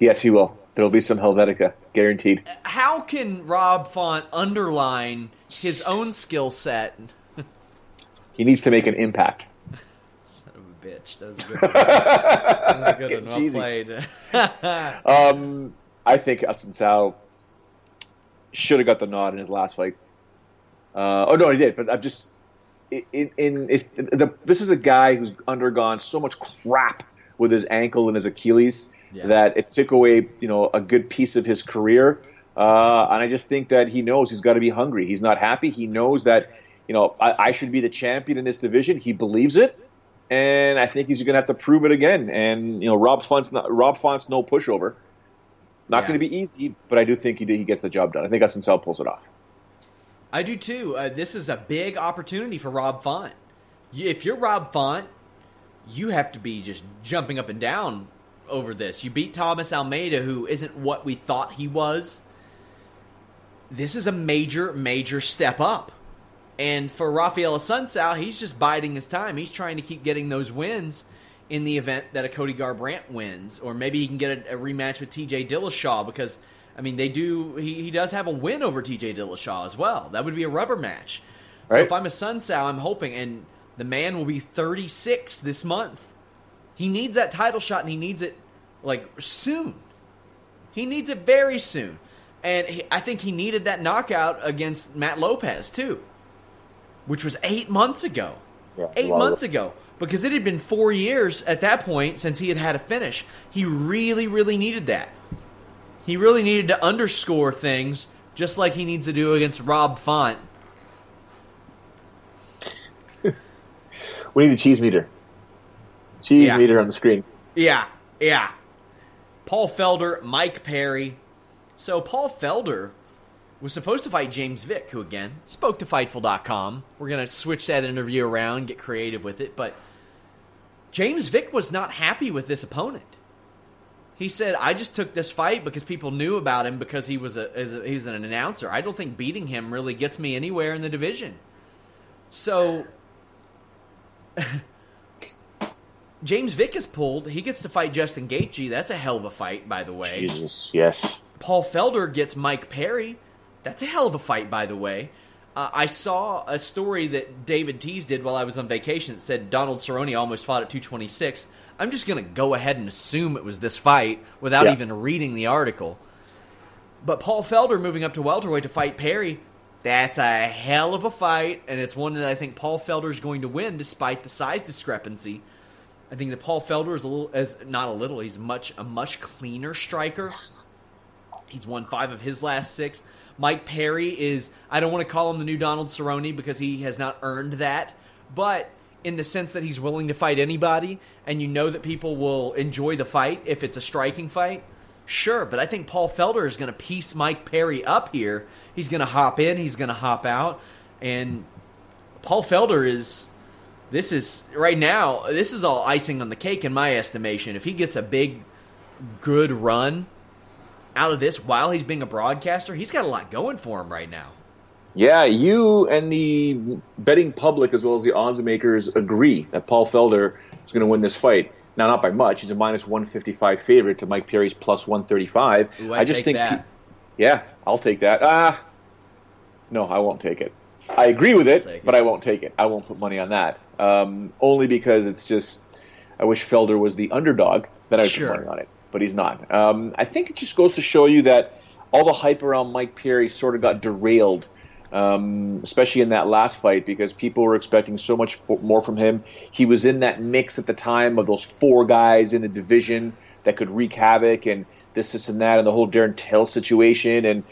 Yes, he will. There will be some Helvetica, guaranteed. How can Rob Font underline his own skill set? He needs to make an impact. Son of a bitch. That was a good one. That was a good one. Well played. I think Assunção should have got the nod in his last fight. Oh, no, he did. But I'm just this is a guy who's undergone so much crap with his ankle and his Achilles. Yeah. That it took away, you know, a good piece of his career, and I just think that he knows he's got to be hungry. He's not happy. He knows that, you know, I should be the champion in this division. He believes it, and I think he's going to have to prove it again. And you know, Rob Font's no pushover. Not going to be easy, but I do think he gets the job done. I think Assunção pulls it off. I do too. This is a big opportunity for Rob Font. If you're Rob Font, you have to be just jumping up and down over this. You beat Thomas Almeida, who isn't what we thought he was. This is a major, major step up. And for Rafael Assunção, he's just biding his time. He's trying to keep getting those wins in the event that a Cody Garbrandt wins, or maybe he can get a rematch with TJ Dillashaw, because, I mean, he does have a win over TJ Dillashaw as well. That would be a rubber match. Right. So if I'm Assunção, I'm hoping, and the man will be 36 this month. He needs that title shot, and he needs it, like, soon. He needs it very soon. And I think he needed that knockout against Matt Lopez, too, which was 8 months ago. Yeah, 8 months ago. Because it had been 4 years at that point since he had a finish. He really, really needed that. He really needed to underscore things, just like he needs to do against Rob Font. We need a cheese meter. Meter on the screen. Yeah. Paul Felder, Mike Perry. So Paul Felder was supposed to fight James Vick, who, again, spoke to Fightful.com. We're going to switch that interview around, get creative with it. But James Vick was not happy with this opponent. He said, I just took this fight because people knew about him because he was an announcer. I don't think beating him really gets me anywhere in the division. So... James Vick is pulled. He gets to fight Justin Gaethje. That's a hell of a fight, by the way. Jesus, yes. Paul Felder gets Mike Perry. That's a hell of a fight, by the way. I saw a story that David Tees did while I was on vacation that said Donald Cerrone almost fought at 226. I'm just going to go ahead and assume it was this fight without even reading the article. But Paul Felder moving up to welterweight to fight Perry, that's a hell of a fight, and it's one that I think Paul Felder's going to win despite the size discrepancy. I I think that Paul Felder is a much cleaner striker. He's won 5 of his last 6. Mike Perry is, I don't want to call him the new Donald Cerrone because he has not earned that, but in the sense that he's willing to fight anybody, and you know that people will enjoy the fight if it's a striking fight. Sure, but I think Paul Felder is going to piece Mike Perry up here. He's going to hop in, he's going to hop out, and Paul Felder is, this is, right now, this is all icing on the cake in my estimation. If he gets a big, good run out of this while he's being a broadcaster, he's got a lot going for him right now. Yeah, you and the betting public as well as the odds makers agree that Paul Felder is going to win this fight. Now, not by much. He's a minus 155 favorite to Mike Perry's plus 135. Ooh, I just think that. Yeah, I'll take that. No, I won't take it. I agree with it, but I won't take it. I won't put money on that. Only because it's just, I wish Felder was the underdog that I would put money on it, but he's not. I think it just goes to show you that all the hype around Mike Perry sort of got derailed, especially in that last fight, because people were expecting so much more from him. He was in that mix at the time of those 4 guys in the division that could wreak havoc and this and that, and the whole Darren Till situation and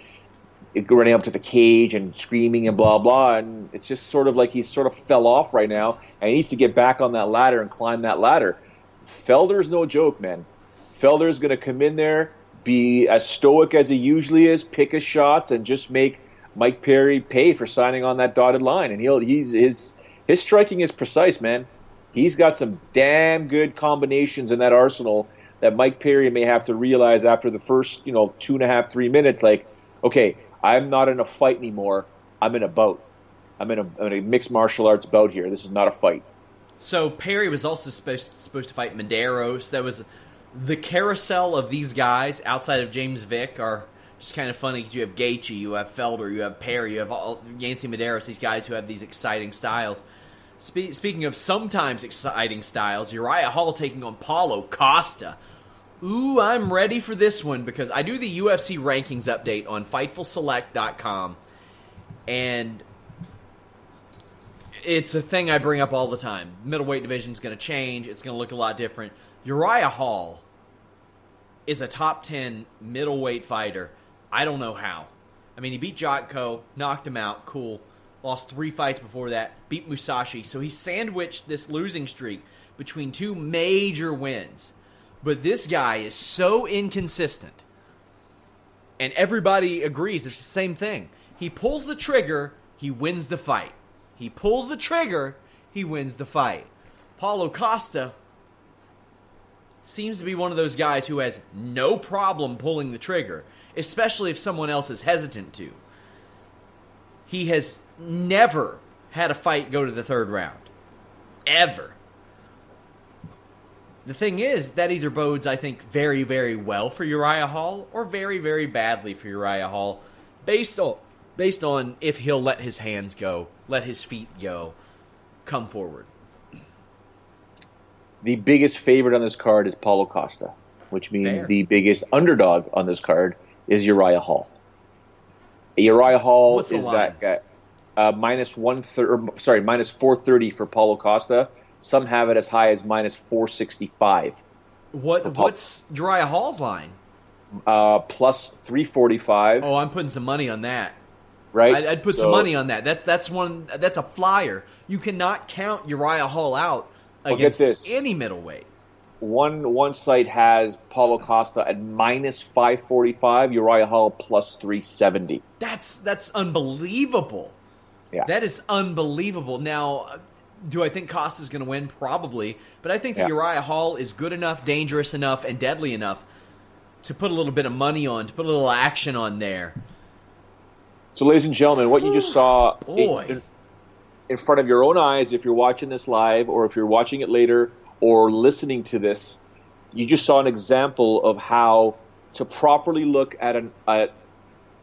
running up to the cage and screaming and blah, blah. And it's just sort of like he sort of fell off right now, and he needs to get back on that ladder and climb that ladder. Felder's no joke, man. Felder's going to come in there, be as stoic as he usually is, pick his shots, and just make Mike Perry pay for signing on that dotted line. And his striking is precise, man. He's got some damn good combinations in that arsenal that Mike Perry may have to realize after the first 2.5-3 minutes. Like, okay, I'm not in a fight anymore. I'm in a bout. I'm in a mixed martial arts bout here. This is not a fight. So Perry was also supposed to fight Medeiros. That was the carousel of these guys outside of James Vick are. It's kind of funny because you have Gaethje, you have Felder, you have Perry, you have Yancy Medeiros, these guys who have these exciting styles. Speaking of sometimes exciting styles, Uriah Hall taking on Paulo Costa. Ooh, I'm ready for this one because I do the UFC rankings update on FightfulSelect.com, and it's a thing I bring up all the time. Middleweight division is going to change. It's going to look a lot different. Uriah Hall is a top 10 middleweight fighter. I don't know how. I mean, he beat Jocko, knocked him out, cool. Lost 3 fights before that, beat Musashi. So he sandwiched this losing streak between 2 major wins. But this guy is so inconsistent. And everybody agrees it's the same thing. He pulls the trigger, he wins the fight. He pulls the trigger, he wins the fight. Paulo Costa seems to be one of those guys who has no problem pulling the trigger, especially if someone else is hesitant to. He has never had a fight go to the 3rd round. Ever. The thing is, that either bodes, I think, very, very well for Uriah Hall or very, very badly for Uriah Hall, based on if he'll let his hands go, let his feet go, come forward. The biggest favorite on this card is Paulo Costa, which means the biggest underdog on this card is Uriah Hall. Uriah Hall is line? That guy. Minus 430 for Paulo Costa. Some have it as high as minus 465. What's Uriah Hall's line? Plus 345. Oh, I'm putting some money on that. Right, I'd put some money on that. That's one. That's a flyer. You cannot count Uriah Hall out against any middleweight. One site has Paulo Costa at minus 545, Uriah Hall plus 370. That's unbelievable. Yeah. That is unbelievable. Now, do I think Costa's going to win? Probably. But I think that Uriah Hall is good enough, dangerous enough, and deadly enough to put a little bit of money on, to put a little action on there. So, ladies and gentlemen, what you just saw... in front of your own eyes, if you're watching this live or if you're watching it later or listening to this, you just saw an example of how to properly look at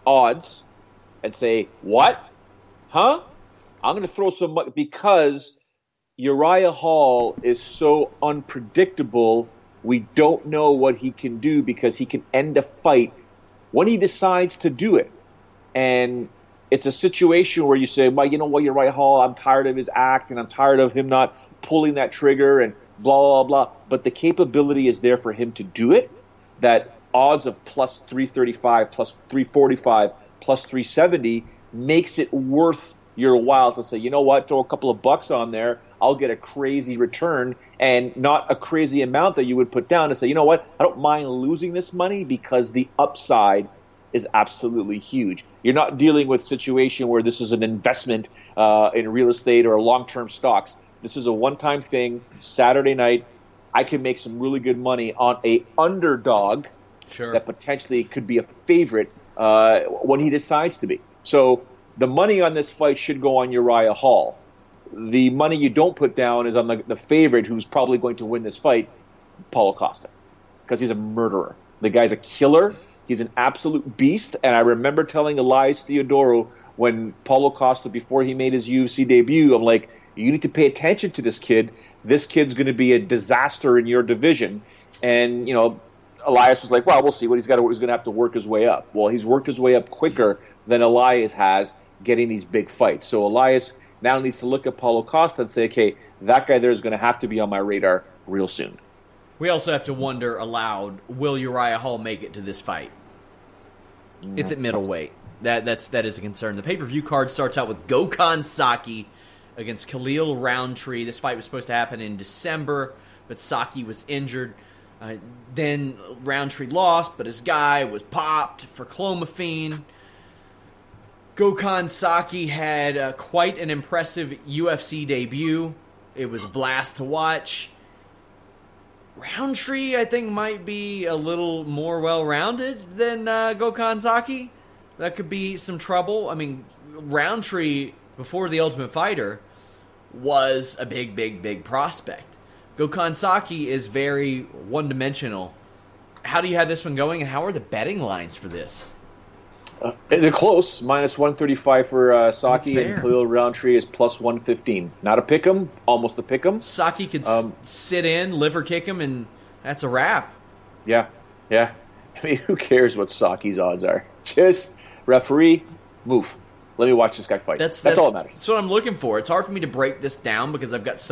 odds and say, what? Huh? I'm going to throw some money because Uriah Hall is so unpredictable. We don't know what he can do because he can end a fight when he decides to do it. And it's a situation where you say, well, you know what, Uriah Hall, I'm tired of his act and I'm tired of him not pulling that trigger and blah, blah, blah. But the capability is there for him to do it. That odds of plus 335, plus 345, plus 370 makes it worth your while to say, you know what, throw a couple of bucks on there. I'll get a crazy return, and not a crazy amount that you would put down, to say, you know what, I don't mind losing this money because the upside is absolutely huge. You're not dealing with a situation where this is an investment in real estate or long-term stocks. This is a one-time thing. Saturday night, I can make some really good money on a underdog that potentially could be a favorite when he decides to be. So the money on this fight should go on Uriah Hall. The money you don't put down is on the favorite who's probably going to win this fight, Paulo Costa, because he's a murderer. The guy's a killer. He's an absolute beast. And I remember telling Elias Theodorou when Paulo Costa, before he made his UFC debut, I'm like, you need to pay attention to this kid. This kid's going to be a disaster in your division. And, you know, Elias was like, well, we'll see what he's got. He's going to have to work his way up. Well, he's worked his way up quicker than Elias has getting these big fights. So Elias now needs to look at Paulo Costa and say, okay, that guy there is going to have to be on my radar real soon. We also have to wonder aloud, will Uriah Hall make it to this fight? No, it's at middleweight. That is a concern. The pay-per-view card starts out with Gökhan Saki against Khalil Roundtree. This fight was supposed to happen in December, but Saki was injured. Then Roundtree lost, but his guy was popped for clomiphene. Gökhan Saki had quite an impressive UFC debut. It was a blast to watch. Roundtree, I think, might be a little more well-rounded than Gökhan Saki. That could be some trouble. I mean, Roundtree, before The Ultimate Fighter, was a big, big, big prospect. Gökhan Saki is very one-dimensional. How do you have this one going, and how are the betting lines for this? They're close. Minus 135 for Saki, and Khalil Roundtree is plus 115. Not a pick'em, almost a pick'em. Saki could sit in, liver kick him, and that's a wrap. Yeah, yeah. I mean, who cares what Saki's odds are? Just referee, move. Let me watch this guy fight. That's all that matters. That's what I'm looking for. It's hard for me to break this down because I've got such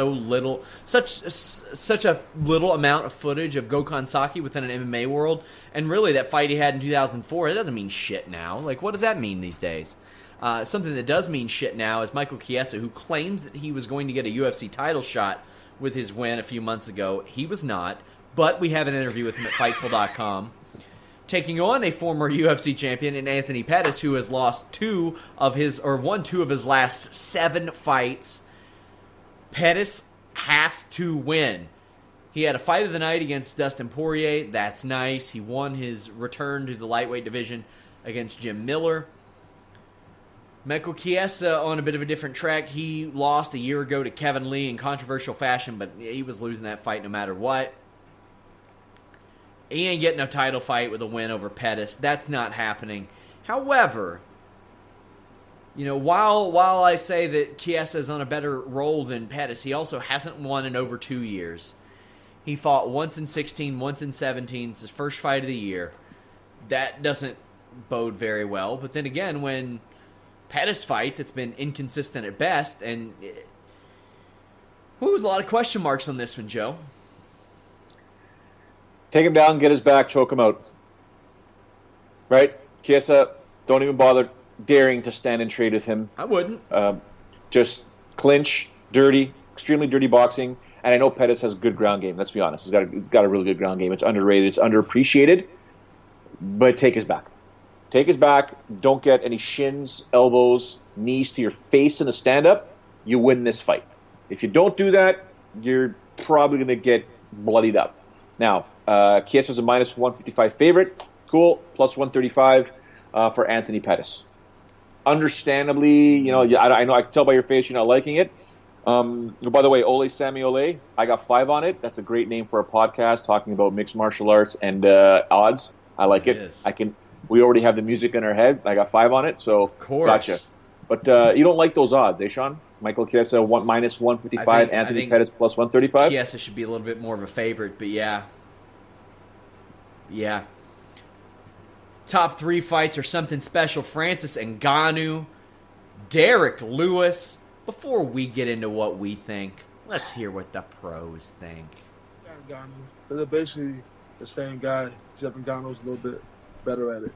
a little amount of footage of Gökhan Saki within an MMA world. And really, that fight he had in 2004, it doesn't mean shit now. Like, what does that mean these days? Something that does mean shit now is Michael Chiesa, who claims that he was going to get a UFC title shot with his win a few months ago. He was not, but we have an interview with him at Fightful.com. Taking on a former UFC champion in Anthony Pettis, who has lost won two of his last 7 fights. Pettis has to win. He had a fight of the night against Dustin Poirier. That's nice. He won his return to the lightweight division against Jim Miller. Michael Chiesa on a bit of a different track. He lost a year ago to Kevin Lee in controversial fashion, but he was losing that fight no matter what. He ain't getting a title fight with a win over Pettis. That's not happening. However, you know, while I say that Chiesa is on a better roll than Pettis, he also hasn't won in over 2 years. He fought once in 2016, once in 2017. It's his first fight of the year. That doesn't bode very well. But then again, when Pettis fights, it's been inconsistent at best. And a lot of question marks on this one, Joe. Take him down, get his back, choke him out. Right? Chiesa, don't even bother daring to stand and trade with him. I wouldn't. Just clinch, dirty, extremely dirty boxing. And I know Pettis has a good ground game, let's be honest. He's got a really good ground game. It's underrated. It's underappreciated. But take his back. Take his back. Don't get any shins, elbows, knees to your face in a stand-up. You win this fight. If you don't do that, you're probably going to get bloodied up. Now, Chiesa's a minus 155 favorite. Cool. Plus 135 for Anthony Pettis. Understandably, you know, I can tell by your face you're not liking it. By the way, Ole Samiole, I got 5 on it. That's a great name for a podcast talking about mixed martial arts and odds. I like it. We already have the music in our head. I got 5 on it, so of course. Gotcha. But you don't like those odds, eh, Sean? Michael Chiesa, minus 155, Anthony Pettis plus 135? Chiesa should be a little bit more of a favorite, but yeah. Yeah. Top 3 fights are something special. Francis Ngannou, Derek Lewis. Before we get into what we think, Let's hear what the pros think. Ngannou. They're basically the same guy, except Ngannou's a little bit better at it.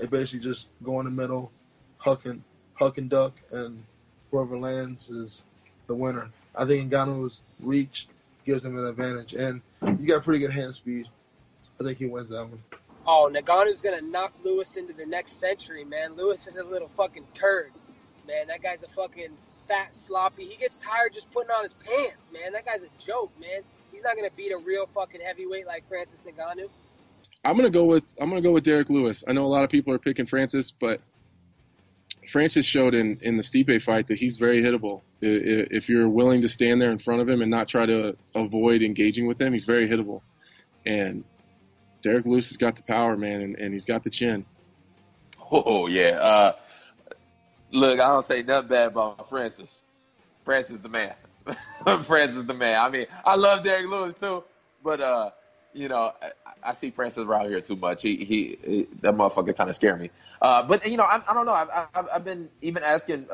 They basically just go in the middle, huck and duck, and whoever lands is the winner. I think Ngannou's reach gives him an advantage, and he's got pretty good hand speed. I think he wins that one. Oh, Ngannou's going to knock Lewis into the next century, man. Lewis is a little fucking turd, man. That guy's a fucking fat, sloppy. He gets tired just putting on his pants, man. That guy's a joke, man. He's not going to beat a real fucking heavyweight like Francis Ngannou. I'm going to go with Derek Lewis. I know a lot of people are picking Francis, but Francis showed in the Stipe fight that he's very hittable. If you're willing to stand there in front of him and not try to avoid engaging with him, he's very hittable. And Derek Lewis has got the power, man, and he's got the chin. Oh, yeah. Look, I don't say nothing bad about Francis. Francis the man. Francis the man. I mean, I love Derek Lewis, too, but you know, I see Francis around here too much. He that motherfucker kind of scared me. But you know, I don't know. I've been even asking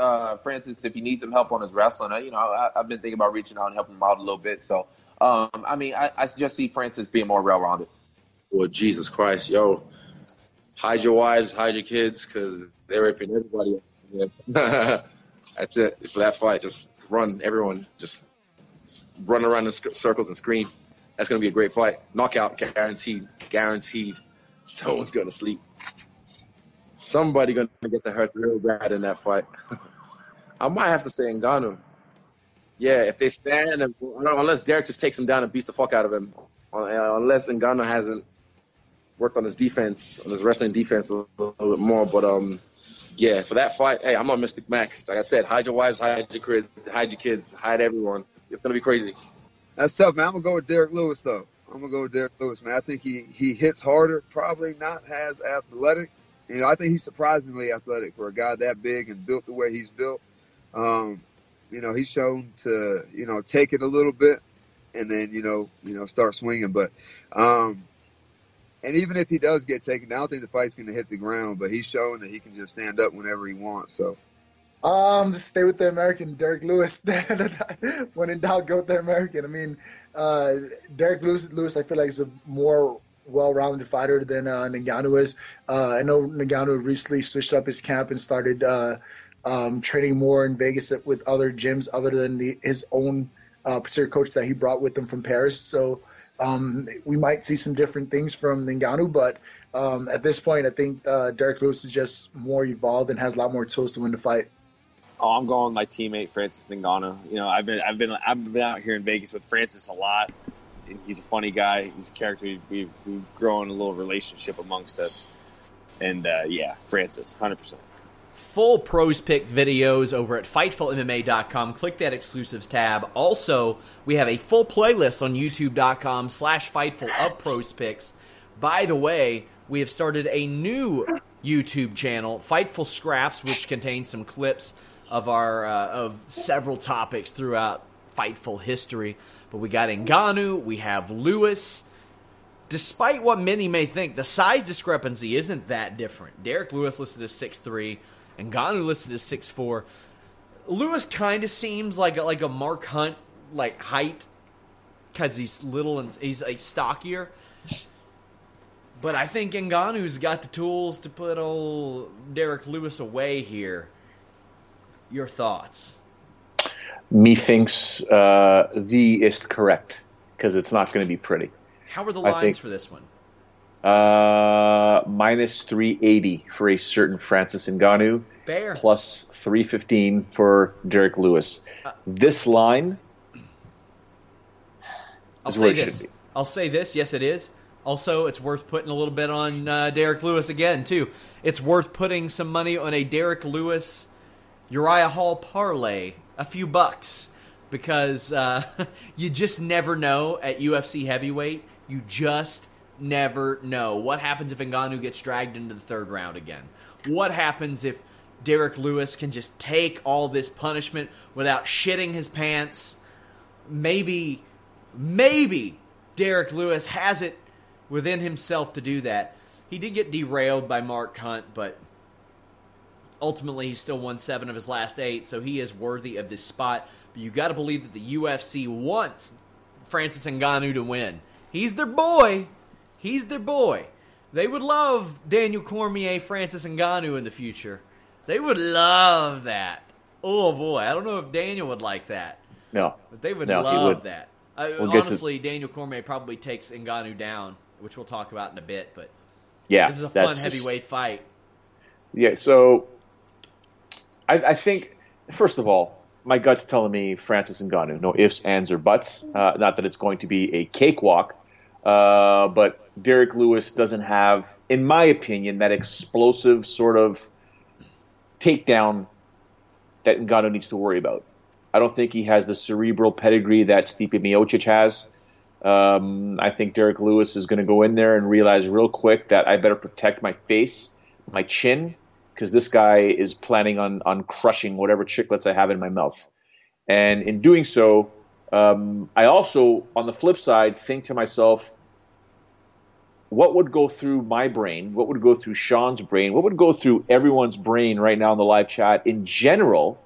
Francis if he needs some help on his wrestling. I've been thinking about reaching out and helping him out a little bit. So, I mean, I just see Francis being more well-rounded. Well, Jesus Christ, yo, hide your wives, hide your kids, because they're raping everybody. Yeah. That's it for that fight. Just run, everyone. Just run around in circles and scream. That's going to be a great fight. Knockout guaranteed. Guaranteed. Someone's going to sleep. Somebody going to get to hurt real bad in that fight. I might have to say Ngannou. Yeah, if they stand, unless Derek just takes him down and beats the fuck out of him. Unless Ngannou hasn't worked on his defense, on his wrestling defense a little bit more. But, yeah, for that fight, hey, I'm going to miss the Mac. Like I said, hide your wives, hide your kids, hide everyone. It's going to be crazy. That's tough, man. I'm going to go with Derek Lewis, though. I think he hits harder, probably not as athletic. You know, I think he's surprisingly athletic for a guy that big and built the way he's built. You know, he's shown to, you know, take it a little bit and then, you know, start swinging. But and even if he does get taken down, I don't think the fight's going to hit the ground. But he's shown that he can just stand up whenever he wants, so. Just stay with the American, Derek Lewis. When in doubt, go with the American. I mean, Derek Lewis, I feel like, is a more well-rounded fighter than Ngannou is. I know Ngannou recently switched up his camp and started training more in Vegas with other gyms other than his own particular coach that he brought with him from Paris. So we might see some different things from Ngannou, but at this point, I think Derek Lewis is just more evolved and has a lot more tools to win the fight. Oh, I'm going with my teammate Francis Ngannou. You know, I've been out here in Vegas with Francis a lot. And he's a funny guy. He's a character. We've grown a little relationship amongst us. And yeah, Francis, 100%. Full pros pick videos over at FightfulMMA.com. Click that exclusives tab. Also, we have a full playlist on YouTube.com/Fightful of pros picks. By the way, we have started a new YouTube channel, Fightful Scraps, which contains some clips of our of several topics throughout Fightful history. But we got Ngannou, we have Lewis. Despite what many may think, the size discrepancy isn't that different. Derek Lewis listed as 6'3", Ngannou listed as 6'4". Lewis kind of seems like a Mark Hunt like height because he's little and he's like stockier. But I think Ngannou's got the tools to put old Derek Lewis away here. Your thoughts? Methinks the is correct, because it's not going to be pretty. How are the lines for this one? Minus 380 for a certain Francis Ngannou. Bear. Plus 315 for Derek Lewis. This line is where it should be. I'll say this. Yes, it is. Also, it's worth putting a little bit on Derek Lewis again, too. It's worth putting some money on a Derek Lewis, Uriah Hall parlay, a few bucks, because you just never know at UFC heavyweight. You just never know. What happens if Ngannou gets dragged into the third round again? What happens if Derek Lewis can just take all this punishment without shitting his pants? Maybe Derek Lewis has it within himself to do that. He did get derailed by Mark Hunt, but Ultimately, he's still won 7 of his last 8, so he is worthy of this spot. But you got to believe that the UFC wants Francis Ngannou to win. He's their boy. He's their boy. They would love Daniel Cormier, Francis Ngannou in the future. They would love that. Oh, boy. I don't know if Daniel would like that. No. But they would love that. Honestly, Daniel Cormier probably takes Ngannou down, which we'll talk about in a bit. But yeah, this is a fun heavyweight fight. Yeah, so I think, first of all, my gut's telling me Francis Ngannou. No ifs, ands, or buts. Not that it's going to be a cakewalk. But Derek Lewis doesn't have, in my opinion, that explosive sort of takedown that Ngannou needs to worry about. I don't think he has the cerebral pedigree that Stipe Miocic has. I think Derek Lewis is going to go in there and realize real quick that I better protect my face, my chin, because this guy is planning on crushing whatever chiclets I have in my mouth. And in doing so, I also, on the flip side, think to myself, what would go through my brain? What would go through Sean's brain? What would go through everyone's brain right now in the live chat in general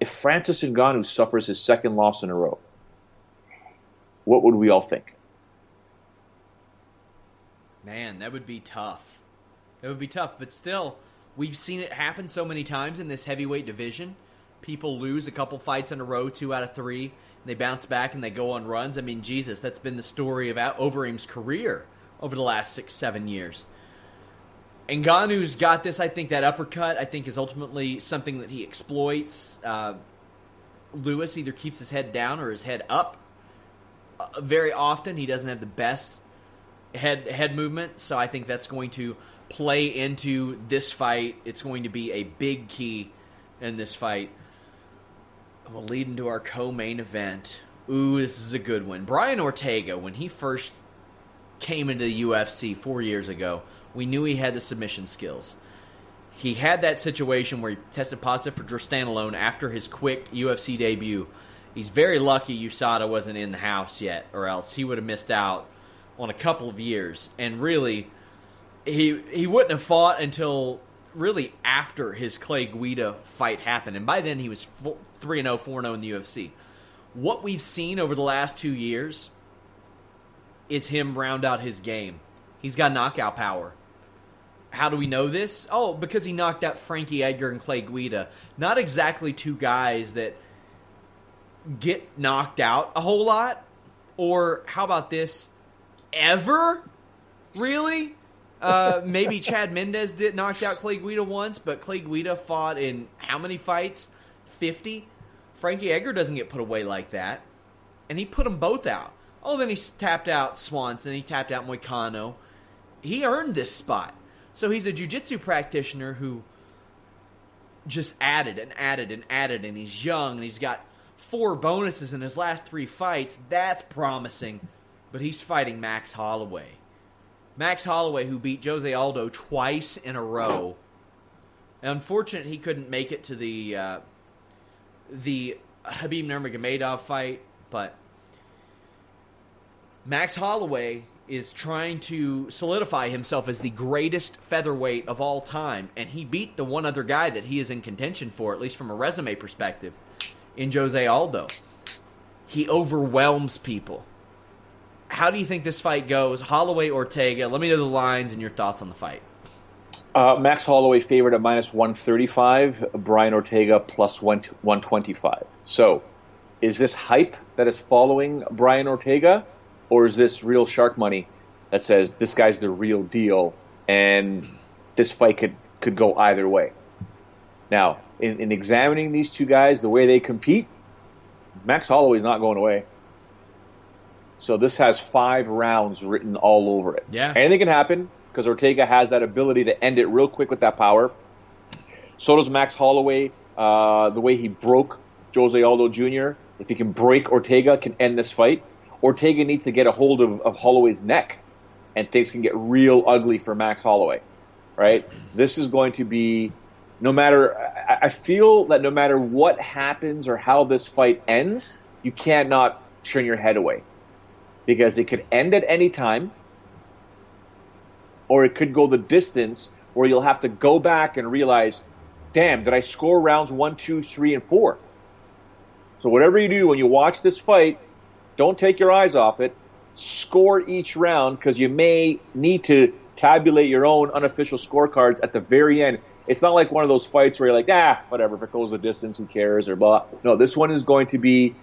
if Francis Ngannou suffers his second loss in a row? What would we all think? Man, that would be tough. It would be tough, but still, we've seen it happen so many times in this heavyweight division. People lose a couple fights in a row, 2 out of 3, and they bounce back and they go on runs. I mean, Jesus, that's been the story of Overeem's career over the last 6-7 years. Ngannou's got this. I think that uppercut, I think, is ultimately something that he exploits. Lewis either keeps his head down or his head up. Very often, he doesn't have the best head movement, so I think that's going to play into this fight. It's going to be a big key in this fight. We'll lead into our co-main event. Ooh, this is a good one. Brian Ortega, when he first came into the UFC 4 years ago, we knew he had the submission skills. He had that situation where he tested positive for drostanolone after his quick UFC debut. He's very lucky USADA wasn't in the house yet, or else he would have missed out on a couple of years. And really, He wouldn't have fought until really after his Clay Guida fight happened. And by then he was 3-0, 4-0 in the UFC. What we've seen over the last 2 years is him round out his game. He's got knockout power. How do we know this? Oh, because he knocked out Frankie Edgar and Clay Guida. Not exactly two guys that get knocked out a whole lot. Or how about this? Ever? Really? Maybe Chad Mendes did knocked out Clay Guida once, but Clay Guida fought in how many fights? 50? Frankie Edgar doesn't get put away like that. And he put them both out. Oh, then he tapped out Swanson. He tapped out Moicano. He earned this spot. So he's a jiu-jitsu practitioner who just added and added and added, and he's young, and he's got 4 bonuses in his last 3 fights. That's promising. But he's fighting Max Holloway. Max Holloway, who beat Jose Aldo twice in a row. Unfortunately, he couldn't make it to the Khabib Nurmagomedov fight, but Max Holloway is trying to solidify himself as the greatest featherweight of all time, and he beat the one other guy that he is in contention for, at least from a resume perspective, in Jose Aldo. He overwhelms people. How do you think this fight goes? Holloway, Ortega. Let me know the lines and your thoughts on the fight. Max Holloway favored at -135. Brian Ortega +125. So, is this hype that is following Brian Ortega, or is this real shark money that says this guy's the real deal and this fight could go either way? Now, in examining these two guys, the way they compete, Max Holloway's not going away. So this has 5 rounds written all over it. Yeah. Anything can happen because Ortega has that ability to end it real quick with that power. So does Max Holloway. The way he broke Jose Aldo Jr., if he can break Ortega, can end this fight. Ortega needs to get a hold of Holloway's neck, and things can get real ugly for Max Holloway. Right? This is going to be, no matter, I feel that no matter what happens or how this fight ends, you cannot turn your head away. Because it could end at any time, or it could go the distance where you'll have to go back and realize, damn, did I score rounds 1, 2, 3, and 4? So whatever you do when you watch this fight, don't take your eyes off it. Score each round, because you may need to tabulate your own unofficial scorecards at the very end. It's not like one of those fights where you're like, whatever, if it goes the distance, who cares, or blah. No, this one is going to be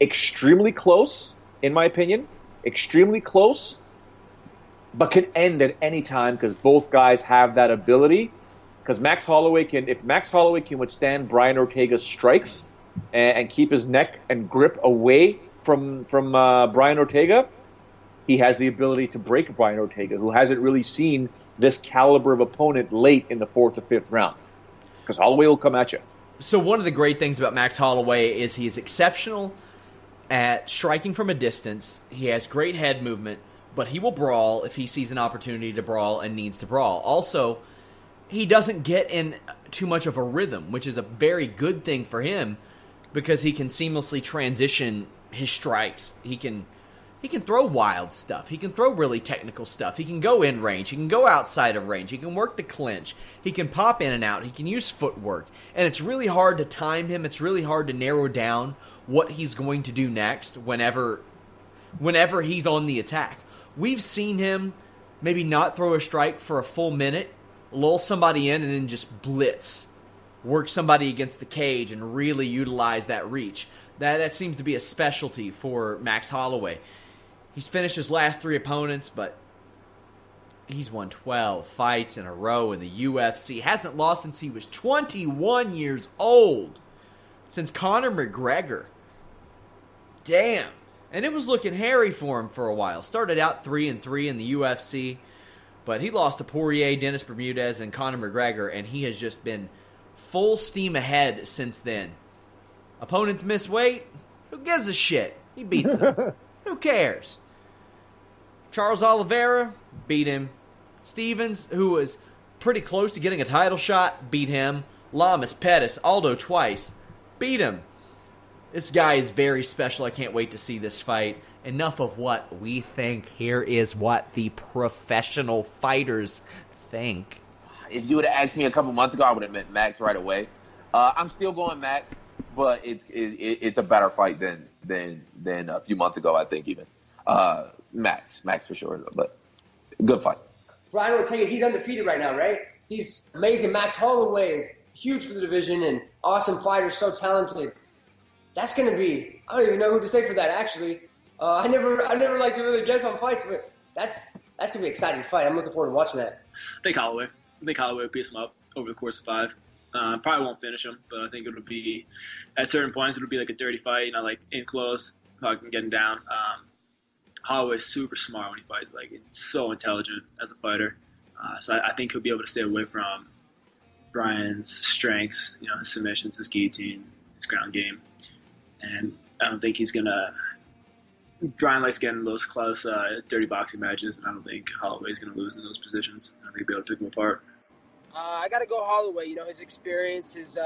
extremely close, in my opinion, extremely close, but can end at any time because both guys have that ability. Because Max Holloway can, if Max Holloway can withstand Brian Ortega's strikes and keep his neck and grip away from Brian Ortega, he has the ability to break Brian Ortega, who hasn't really seen this caliber of opponent late in the 4th or 5th round, because Holloway will come at you. So one of the great things about Max Holloway is he's exceptional at striking from a distance. He has great head movement, but he will brawl if he sees an opportunity to brawl and needs to brawl. Also, he doesn't get in too much of a rhythm, which is a very good thing for him because he can seamlessly transition his strikes. He can throw wild stuff. He can throw really technical stuff. He can go in range. He can go outside of range. He can work the clinch. He can pop in and out. He can use footwork. And it's really hard to time him. It's really hard to narrow down what he's going to do next whenever he's on the attack. We've seen him maybe not throw a strike for a full minute, lull somebody in, and then just blitz. Work somebody against the cage and really utilize that reach. That seems to be a specialty for Max Holloway. He's finished his last 3 opponents, but he's won 12 fights in a row in the UFC. Hasn't lost since he was 21 years old. Since Conor McGregor. Damn. And it was looking hairy for him for a while. Started out 3-3 in the UFC, but he lost to Poirier, Dennis Bermudez, and Conor McGregor, and he has just been full steam ahead since then. Opponents miss weight? Who gives a shit? He beats them. Who cares? Charles Oliveira beat him. Stevens, who was pretty close to getting a title shot, beat him. Lamas, Pettis, Aldo twice, beat him. This guy is very special. I can't wait to see this fight. Enough of what we think. Here is what the professional fighters think. If you would have asked me a couple months ago, I would have meant Max right away. I'm still going Max, but it's a better fight than a few months ago, I think, even. Max for sure, but good fight. Brian Ortega, he's undefeated right now, right? He's amazing. Max Holloway is huge for the division and awesome fighter, so talented. That's going to be, I don't even know who to say for that, actually. I never like to really guess on fights, but that's going to be an exciting fight. I'm looking forward to watching that. I think Holloway will piece him up over the course of 5. Probably won't finish him, but I think it'll be, at certain points, it'll be like a dirty fight, you know, like in close, fucking getting down. Holloway's super smart when he fights, like, it's so intelligent as a fighter. So I think he'll be able to stay away from Brian's strengths, you know, his submissions, his guillotine, his ground game. And I don't think he's gonna, Brian likes getting those close, dirty boxing matches, and I don't think Holloway's gonna lose in those positions. I don't think he'll be able to pick him apart. I gotta go Holloway. You know, his experience, his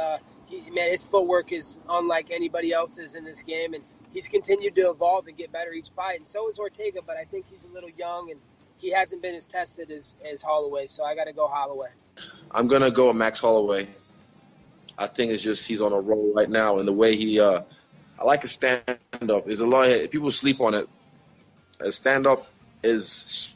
footwork is unlike anybody else's in this game, and he's continued to evolve and get better each fight. And so is Ortega, but I think he's a little young and he hasn't been as tested as Holloway. So I gotta go Holloway. I'm gonna go with Max Holloway. I think it's just he's on a roll right now, and the way he, I like his stand-up. Is a lot of people sleep on it. His stand-up is.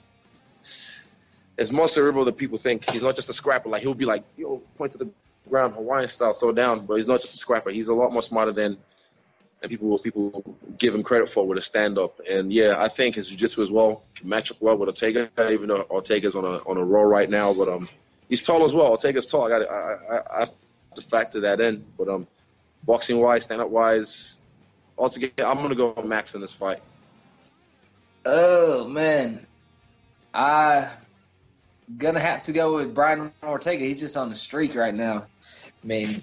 It's more cerebral than people think. He's not just a scrapper. Like, he'll be like, yo, point to the ground, Hawaiian style, throw down. But he's not just a scrapper. He's a lot more smarter than people give him credit for with a stand-up. And, yeah, I think his jiu-jitsu as well can match up well with Ortega, even though Ortega's on a roll right now. But he's tall as well. Ortega's tall. I have to factor that in. But boxing-wise, stand-up-wise, altogether, I'm going to go Max in this fight. Oh, man. Gonna have to go with Brian Ortega. He's just on the streak right now. I mean,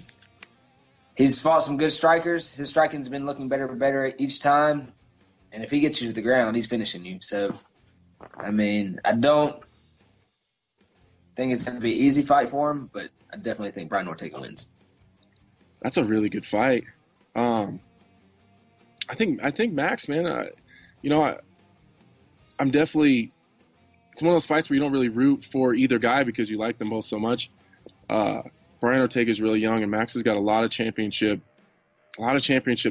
he's fought some good strikers. His striking's been looking better and better each time. And if he gets you to the ground, he's finishing you. So, I mean, I don't think it's going to be an easy fight for him, but I definitely think Brian Ortega wins. That's a really good fight. I think Max, man. I'm definitely it's one of those fights where you don't really root for either guy because you like them both so much. Brian Ortega is really young, and Max has got a lot of championship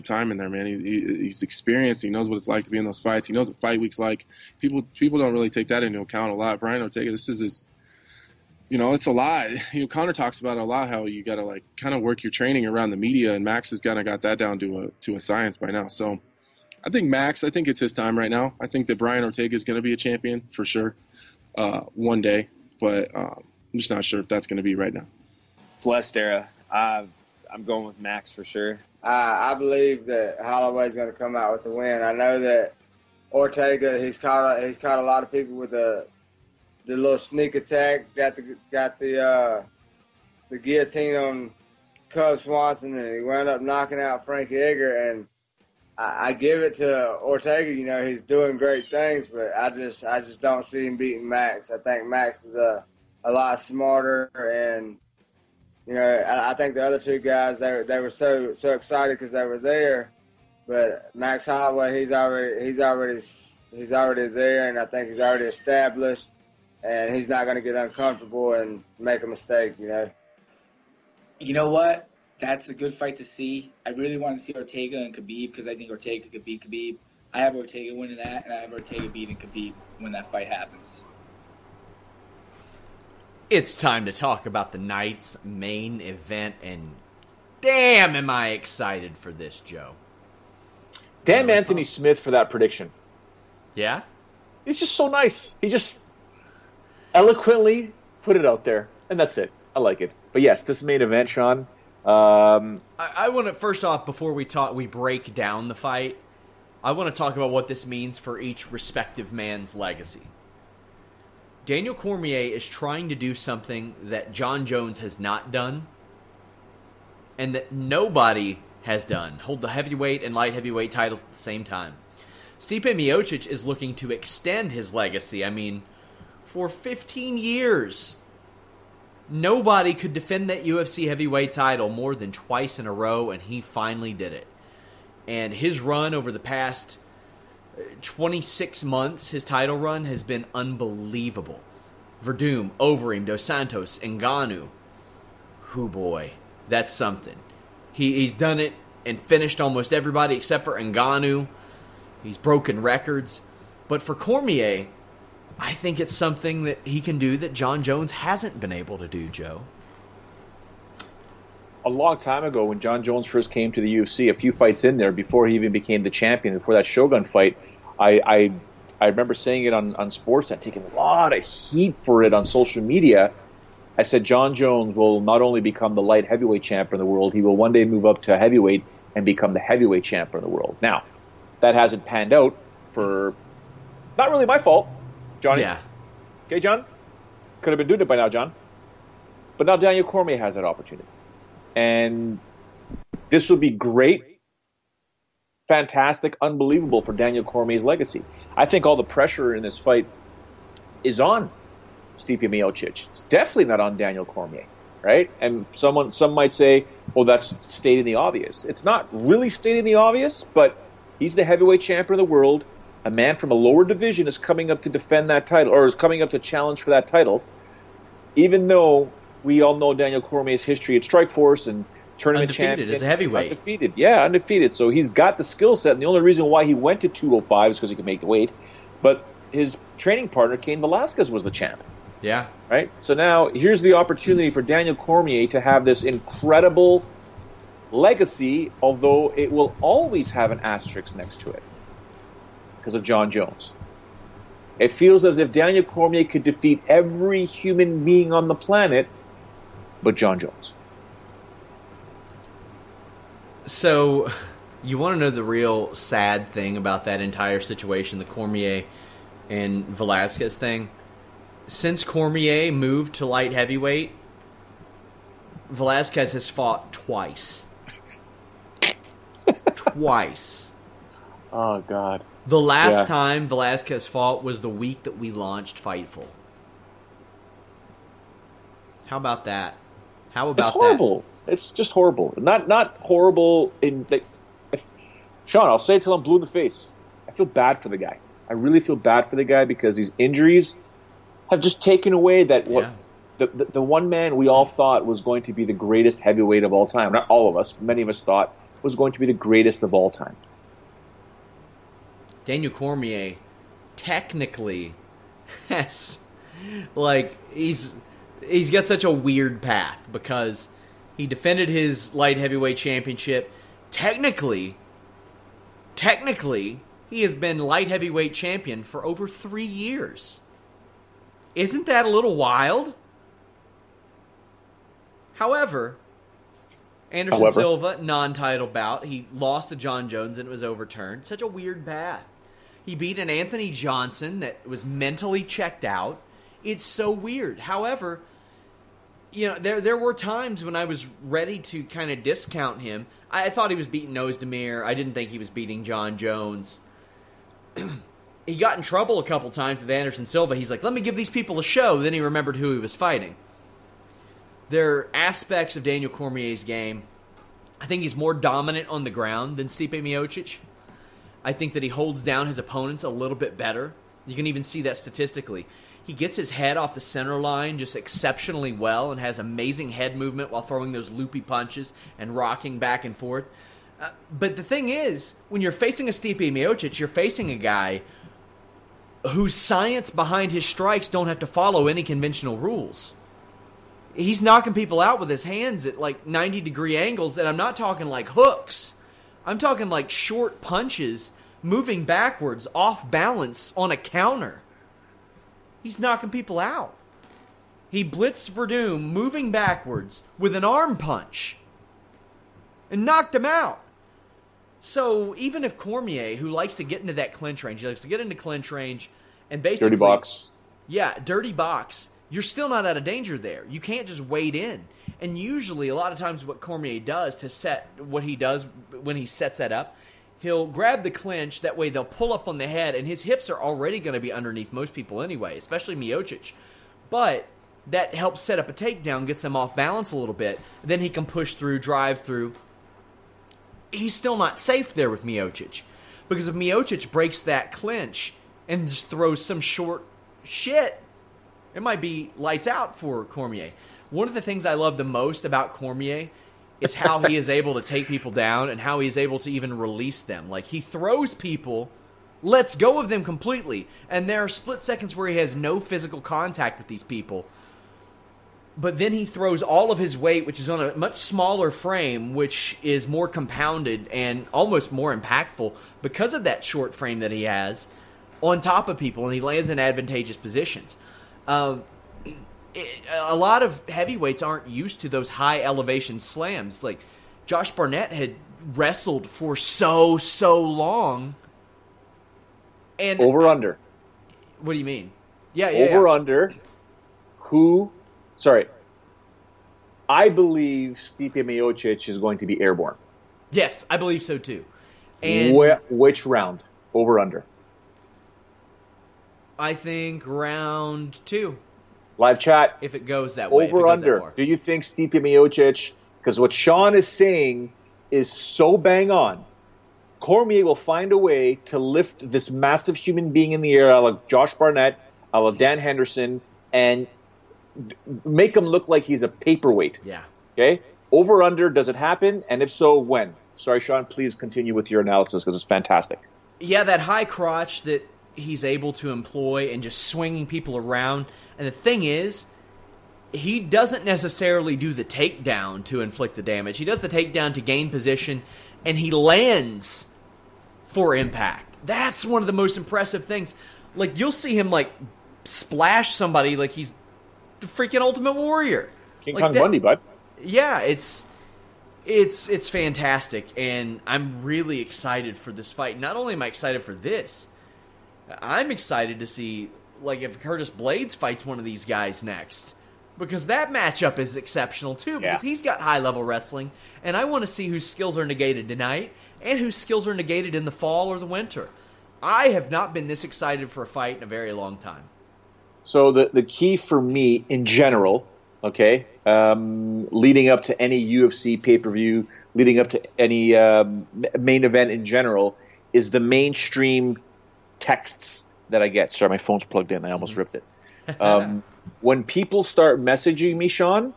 time in there, man. He's experienced. He knows what it's like to be in those fights. He knows what fight week's like. People don't really take that into account a lot. Brian Ortega, this is his, it's a lot. Conor talks about it a lot, how you got to kind of work your training around the media, and Max has kind of got that down to a science by now. So I think it's his time right now. I think that Brian Ortega is going to be a champion for sure one day, but I'm just not sure if that's going to be right now. Blessed era. I'm going with Max for sure. I believe that Holloway's going to come out with the win. I know that Ortega, he's caught a lot of people with the little sneak attack. Got the guillotine on Cub Swanson, and he wound up knocking out Frankie Edgar. And I give it to Ortega. He's doing great things, but I just don't see him beating Max. I think Max is a lot smarter, and I think the other two guys, they were so excited because they were there, but Max Holloway, he's already there, and I think he's already established, and he's not going to get uncomfortable and make a mistake. You know what? That's a good fight to see. I really want to see Ortega and Khabib because I think Ortega could beat Khabib. I have Ortega winning that, and I have Ortega beating Khabib when that fight happens. It's time to talk about the night's main event, and damn am I excited for this, Joe. Damn Anthony Smith for that prediction. Yeah? He's just so nice. He just eloquently put it out there, and that's it. I like it. But yes, this main event, Sean. I want to, first off, before we break down the fight, I want to talk about what this means for each respective man's legacy. Daniel Cormier is trying to do something that John Jones has not done and that nobody has done. Hold the heavyweight and light heavyweight titles at the same time. Stipe Miocic is looking to extend his legacy. I mean, for 15 years, nobody could defend that UFC heavyweight title more than twice in a row, and he finally did it. And his run over the past 26 months, his title run has been unbelievable. Verdum, Overeem, Dos Santos, Ngannou. Hoo boy, that's something. He's done it and finished almost everybody except for Ngannou. He's broken records. But for Cormier, I think it's something that he can do that John Jones hasn't been able to do, Joe. A long time ago when John Jones first came to the UFC, a few fights in there before he even became the champion, before that Shogun fight, I remember saying it on Sportsnet, taking a lot of heat for it on social media. I said John Jones will not only become the light heavyweight champion of the world, he will one day move up to heavyweight and become the heavyweight champion of the world. Now, that hasn't panned out for not really my fault, Johnny. Yeah. Okay, John? Could have been doing it by now, John. But now Daniel Cormier has that opportunity. And this would be great, fantastic, unbelievable for Daniel Cormier's legacy. I think all the pressure in this fight is on Stipe Miocic. It's definitely not on Daniel Cormier, right? And some might say, oh, that's stating the obvious. It's not really stating the obvious, but he's the heavyweight champion of the world. A man from a lower division is coming up to defend that title, or is coming up to challenge for that title, even though we all know Daniel Cormier's history at Strikeforce and tournament champion. Undefeated as a heavyweight. Undefeated, yeah, undefeated. So he's got the skill set, and the only reason why he went to 205 is because he could make the weight. But his training partner, Cain Velasquez, was the champ. Yeah. Right? So now here's the opportunity for Daniel Cormier to have this incredible legacy, although it will always have an asterisk next to it because of John Jones. It feels as if Daniel Cormier could defeat every human being on the planet but John Jones. So, you want to know the real sad thing about that entire situation, the Cormier and Velasquez thing? Since Cormier moved to light heavyweight, Velasquez has fought twice. Twice. Oh, God. The last time Velasquez fought was the week that we launched Fightful. How about that? How about that? It's horrible. That? It's just horrible. Not horrible in... Sean, I'll say it till I'm blue in the face. I feel bad for the guy. I really feel bad for the guy because these injuries have just taken away that what the one man we all thought was going to be the greatest heavyweight of all time. Not all of us, many of us thought was going to be the greatest of all time. Daniel Cormier technically has, like, he's got such a weird path because he defended his light heavyweight championship. Technically, he has been light heavyweight champion for over 3 years. Isn't that a little wild? However, Anderson Silva, non-title bout. He lost to John Jones and it was overturned. Such a weird path. He beat an Anthony Johnson that was mentally checked out. It's so weird. However, you know, there were times when I was ready to kind of discount him. I thought he was beating Ozdemir. I didn't think he was beating John Jones. He got in trouble a couple times with Anderson Silva. He's like, let me give these people a show. Then he remembered who he was fighting. There are aspects of Daniel Cormier's game. I think he's more dominant on the ground than Stipe Miocic. I think that he holds down his opponents a little bit better. You can even see that statistically. He gets his head off the center line just exceptionally well and has amazing head movement while throwing those loopy punches and rocking back and forth. But the thing is, when you're facing a Stipe Miocic, you're facing a guy whose science behind his strikes don't have to follow any conventional rules. He's knocking people out with his hands at like 90-degree angles, and I'm not talking like hooks. I'm talking like short punches, moving backwards, off balance on a counter. He's knocking people out. He blitzed Verdum, moving backwards with an arm punch and knocked him out. So even if Cormier, who likes to get into that clinch range, he likes to get into clinch range and basically... Dirty box. Yeah, dirty box. You're still not out of danger there. You can't just wade in. And usually, a lot of times what Cormier does to set what he does when he sets that up, he'll grab the clinch. That way they'll pull up on the head, and his hips are already going to be underneath most people anyway, especially Miocic. But that helps set up a takedown, gets him off balance a little bit. Then he can push through, drive through. He's still not safe there with Miocic. Because if Miocic breaks that clinch and just throws some short shit, it might be lights out for Cormier. One of the things I love the most about Cormier is how he is able to take people down and how he is able to even release them. Like, he throws people, lets go of them completely, and there are split seconds where he has no physical contact with these people. But then he throws all of his weight, which is on a much smaller frame, which is more compounded and almost more impactful because of that short frame that he has, on top of people, and he lands in advantageous positions. A lot of heavyweights aren't used to those high elevation slams. Like, Josh Barnett had wrestled for so long. And over under. What do you mean? Yeah. Over under. I believe Stipe Miocic is going to be airborne. Yes, I believe so too. And which round? Over under. I think round 2. Live chat. If it goes that way. Over under. Do you think Stipe Miocic, because what Sean is saying is so bang on, Cormier will find a way to lift this massive human being in the air, a la Josh Barnett, a la Dan Henderson, and make him look like he's a paperweight. Yeah. Okay? Over under, does it happen? And if so, when? Sorry, Sean, please continue with your analysis because it's fantastic. Yeah, that high crotch that he's able to employ and just swinging people around. And the thing is, he doesn't necessarily do the takedown to inflict the damage. He does the takedown to gain position, and he lands for impact. That's one of the most impressive things. Like, you'll see him, like, splash somebody like he's the freaking Ultimate Warrior. King Kong Bundy, bud. Yeah, it's fantastic, and I'm really excited for this fight. Not only am I excited for this, I'm excited to see, like, if Curtis Blades fights one of these guys next, because that matchup is exceptional too, because he's got high-level wrestling, and I want to see whose skills are negated tonight and whose skills are negated in the fall or the winter. I have not been this excited for a fight in a very long time. So the key for me in general, okay, leading up to any UFC pay-per-view, leading up to any main event in general, is the mainstream texts that I get. Sorry, my phone's plugged in. I almost ripped it. When people start messaging me, Sean,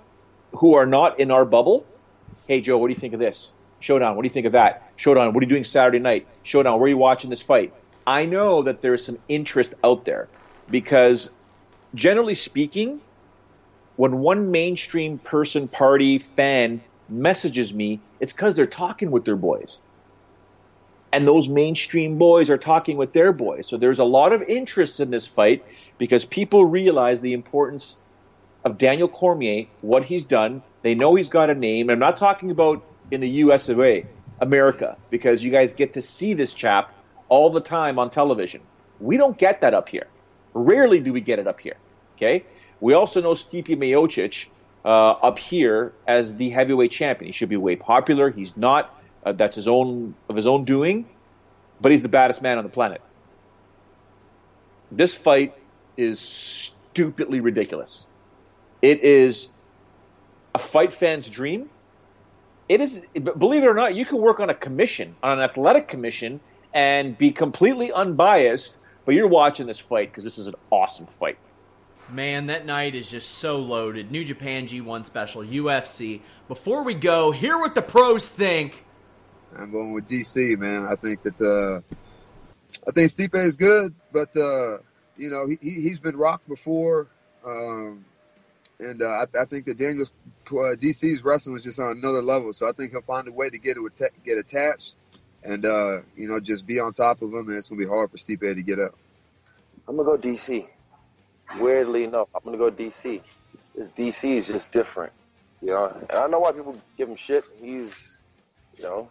who are not in our bubble, hey, Joe, what do you think of this? Showdown, what do you think of that? Showdown, what are you doing Saturday night? Showdown, where are you watching this fight? I know that there is some interest out there because generally speaking, when one mainstream person, party, fan messages me, it's because they're talking with their boys. And those mainstream boys are talking with their boys. So there's a lot of interest in this fight because people realize the importance of Daniel Cormier, what he's done. They know he's got a name. I'm not talking about in the US of A, America, because you guys get to see this chap all the time on television. We don't get that up here. Rarely do we get it up here, okay? We also know Stipe Miocic up here as the heavyweight champion. He should be way popular. He's not. That's his own doing, but he's the baddest man on the planet. This fight is stupidly ridiculous. It is a fight fan's dream. It is, believe it or not, you can work on a commission, on an athletic commission, and be completely unbiased, but you're watching this fight because this is an awesome fight. Man, that night is just so loaded. New Japan G1 Special, UFC. Before we go, hear what the pros think. I'm going with DC, man. I think that I think Stipe is good, but you know he's been rocked before, and I think that Daniel's DC's wrestling is just on another level. So I think he'll find a way to get attached, and you know just be on top of him. And it's gonna be hard for Stipe to get up. I'm gonna go DC. Weirdly enough, I'm gonna go DC. This DC is just different, you know. And I know why people give him shit. He's, you know.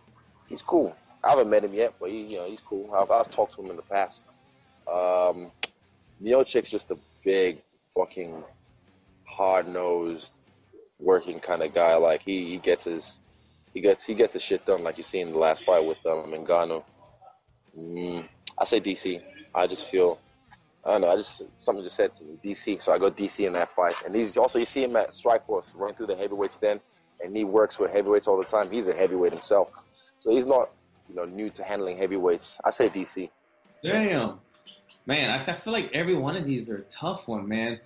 He's cool. I haven't met him yet, but he's cool. I've talked to him in the past. Miocic's just a big fucking hard-nosed working kind of guy. Like he gets his shit done, like you see in the last fight with Ngannou. I say DC. I just feel something just said to me DC, so I go DC in that fight. And he's also you see him at Strikeforce running through the heavyweight stand, and he works with heavyweights all the time. He's a heavyweight himself. So he's not, new to handling heavyweights. I say DC. Damn, man. I feel like every one of these are a tough one, man.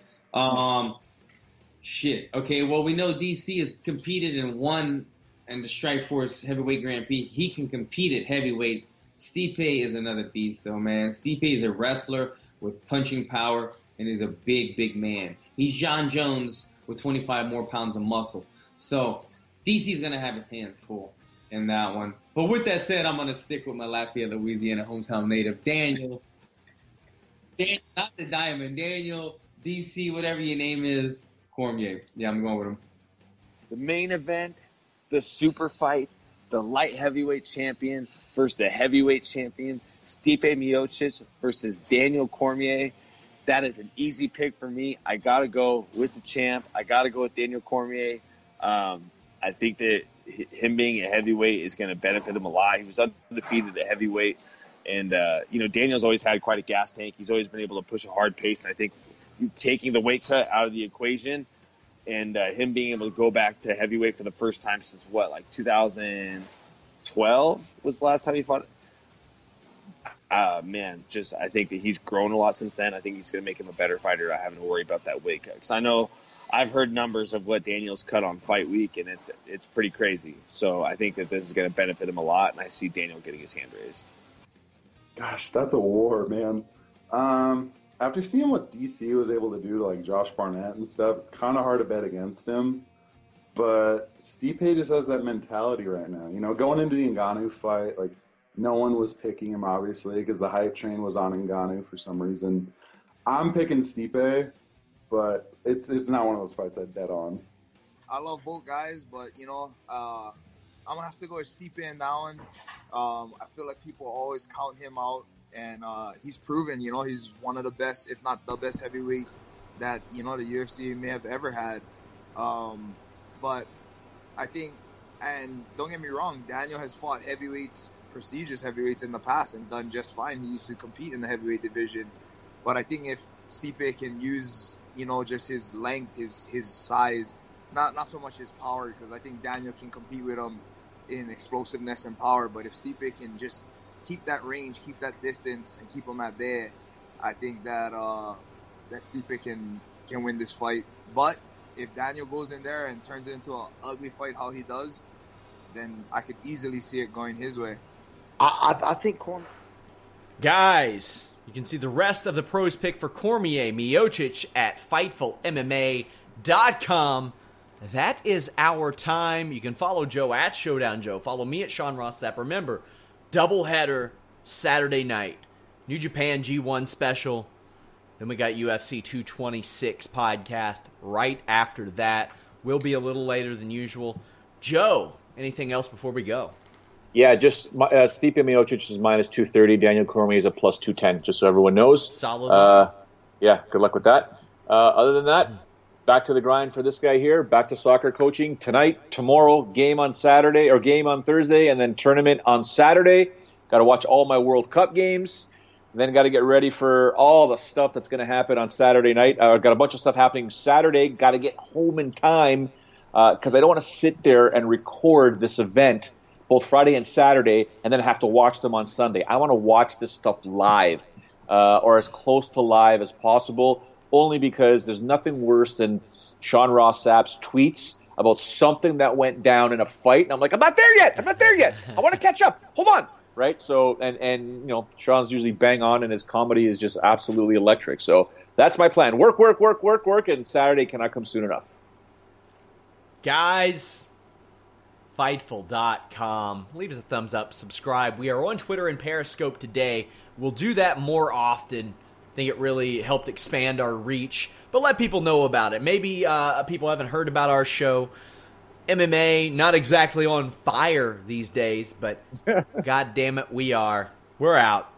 Shit. Okay. Well, we know DC has competed and won in the Strikeforce Heavyweight Grand Prix. He can compete at heavyweight. Stipe is another beast, though, man. Stipe is a wrestler with punching power and is a big, big man. He's John Jones with 25 more pounds of muscle. So DC's gonna have his hands full in that one. But with that said, I'm going to stick with my Lafayette, Louisiana hometown native, Daniel, not the Diamond, Daniel, DC, whatever your name is, Cormier. Yeah, I'm going with him. The main event, the super fight, the light heavyweight champion versus the heavyweight champion, Stipe Miocic versus Daniel Cormier. That is an easy pick for me. I got to go with the champ. I got to go with Daniel Cormier. I think that him being a heavyweight is going to benefit him a lot. He was undefeated at heavyweight. And, Daniel's always had quite a gas tank. He's always been able to push a hard pace. And I think taking the weight cut out of the equation and him being able to go back to heavyweight for the first time since, 2012 was the last time he fought? I think that he's grown a lot since then. I think he's going to make him a better fighter. I haven't to worry about that weight cut because I know – I've heard numbers of what Daniel's cut on fight week, and it's pretty crazy. So I think that this is going to benefit him a lot, and I see Daniel getting his hand raised. Gosh, that's a war, man. After seeing what DC was able to do to, like, Josh Barnett and stuff, it's kind of hard to bet against him. But Stipe just has that mentality right now. Going into the Ngannou fight, no one was picking him, obviously, because the hype train was on Ngannou for some reason. I'm picking Stipe, but it's not one of those fights I bet on. I love both guys, but, I'm going to have to go with Stipe in that one. I feel like people always count him out, and he's proven, he's one of the best, if not the best heavyweight that, the UFC may have ever had. But I think, and don't get me wrong, Daniel has fought heavyweights, prestigious heavyweights in the past and done just fine. He used to compete in the heavyweight division. But I think if Stipe can use... just his length, his size, not so much his power, because I think Daniel can compete with him in explosiveness and power. But if Stipe can just keep that range, keep that distance, and keep him at bay, I think that that Stipe can win this fight. But if Daniel goes in there and turns it into an ugly fight, how he does, then I could easily see it going his way. I think Cormier. Guys, you can see the rest of the pros pick for Cormier Miocic at FightfulMMA.com. That is our time. You can follow Joe at Showdown Joe. Follow me at Sean Ross Sapp. Remember, doubleheader Saturday night. New Japan G1 special. Then we got UFC 226 podcast right after that. We'll be a little later than usual. Joe, anything else before we go? Yeah, just Stipe Miocic is -230. Daniel Cormier is a +210, just so everyone knows. Solid. Yeah, good luck with that. Other than that, back to the grind for this guy here. Back to soccer coaching tonight, tomorrow, game on Saturday, or game on Thursday, and then tournament on Saturday. Got to watch all my World Cup games. And then got to get ready for all the stuff that's going to happen on Saturday night. Got a bunch of stuff happening Saturday. Got to get home in time because I don't want to sit there and record this event both Friday and Saturday, and then have to watch them on Sunday. I want to watch this stuff live or as close to live as possible, only because there's nothing worse than Sean Ross Sapp's tweets about something that went down in a fight. And I'm like, I'm not there yet. I want to catch up. Hold on. Right? So, and you know, Sean's usually bang on, and his comedy is just absolutely electric. So that's my plan. Work, and Saturday cannot come soon enough. Guys, Fightful.com. Leave us a thumbs up. Subscribe. We are on Twitter and Periscope today. We'll do that more often. I think it really helped expand our reach. But let people know about it. Maybe people haven't heard about our show. MMA, not exactly on fire these days, but God damn it, we are. We're out.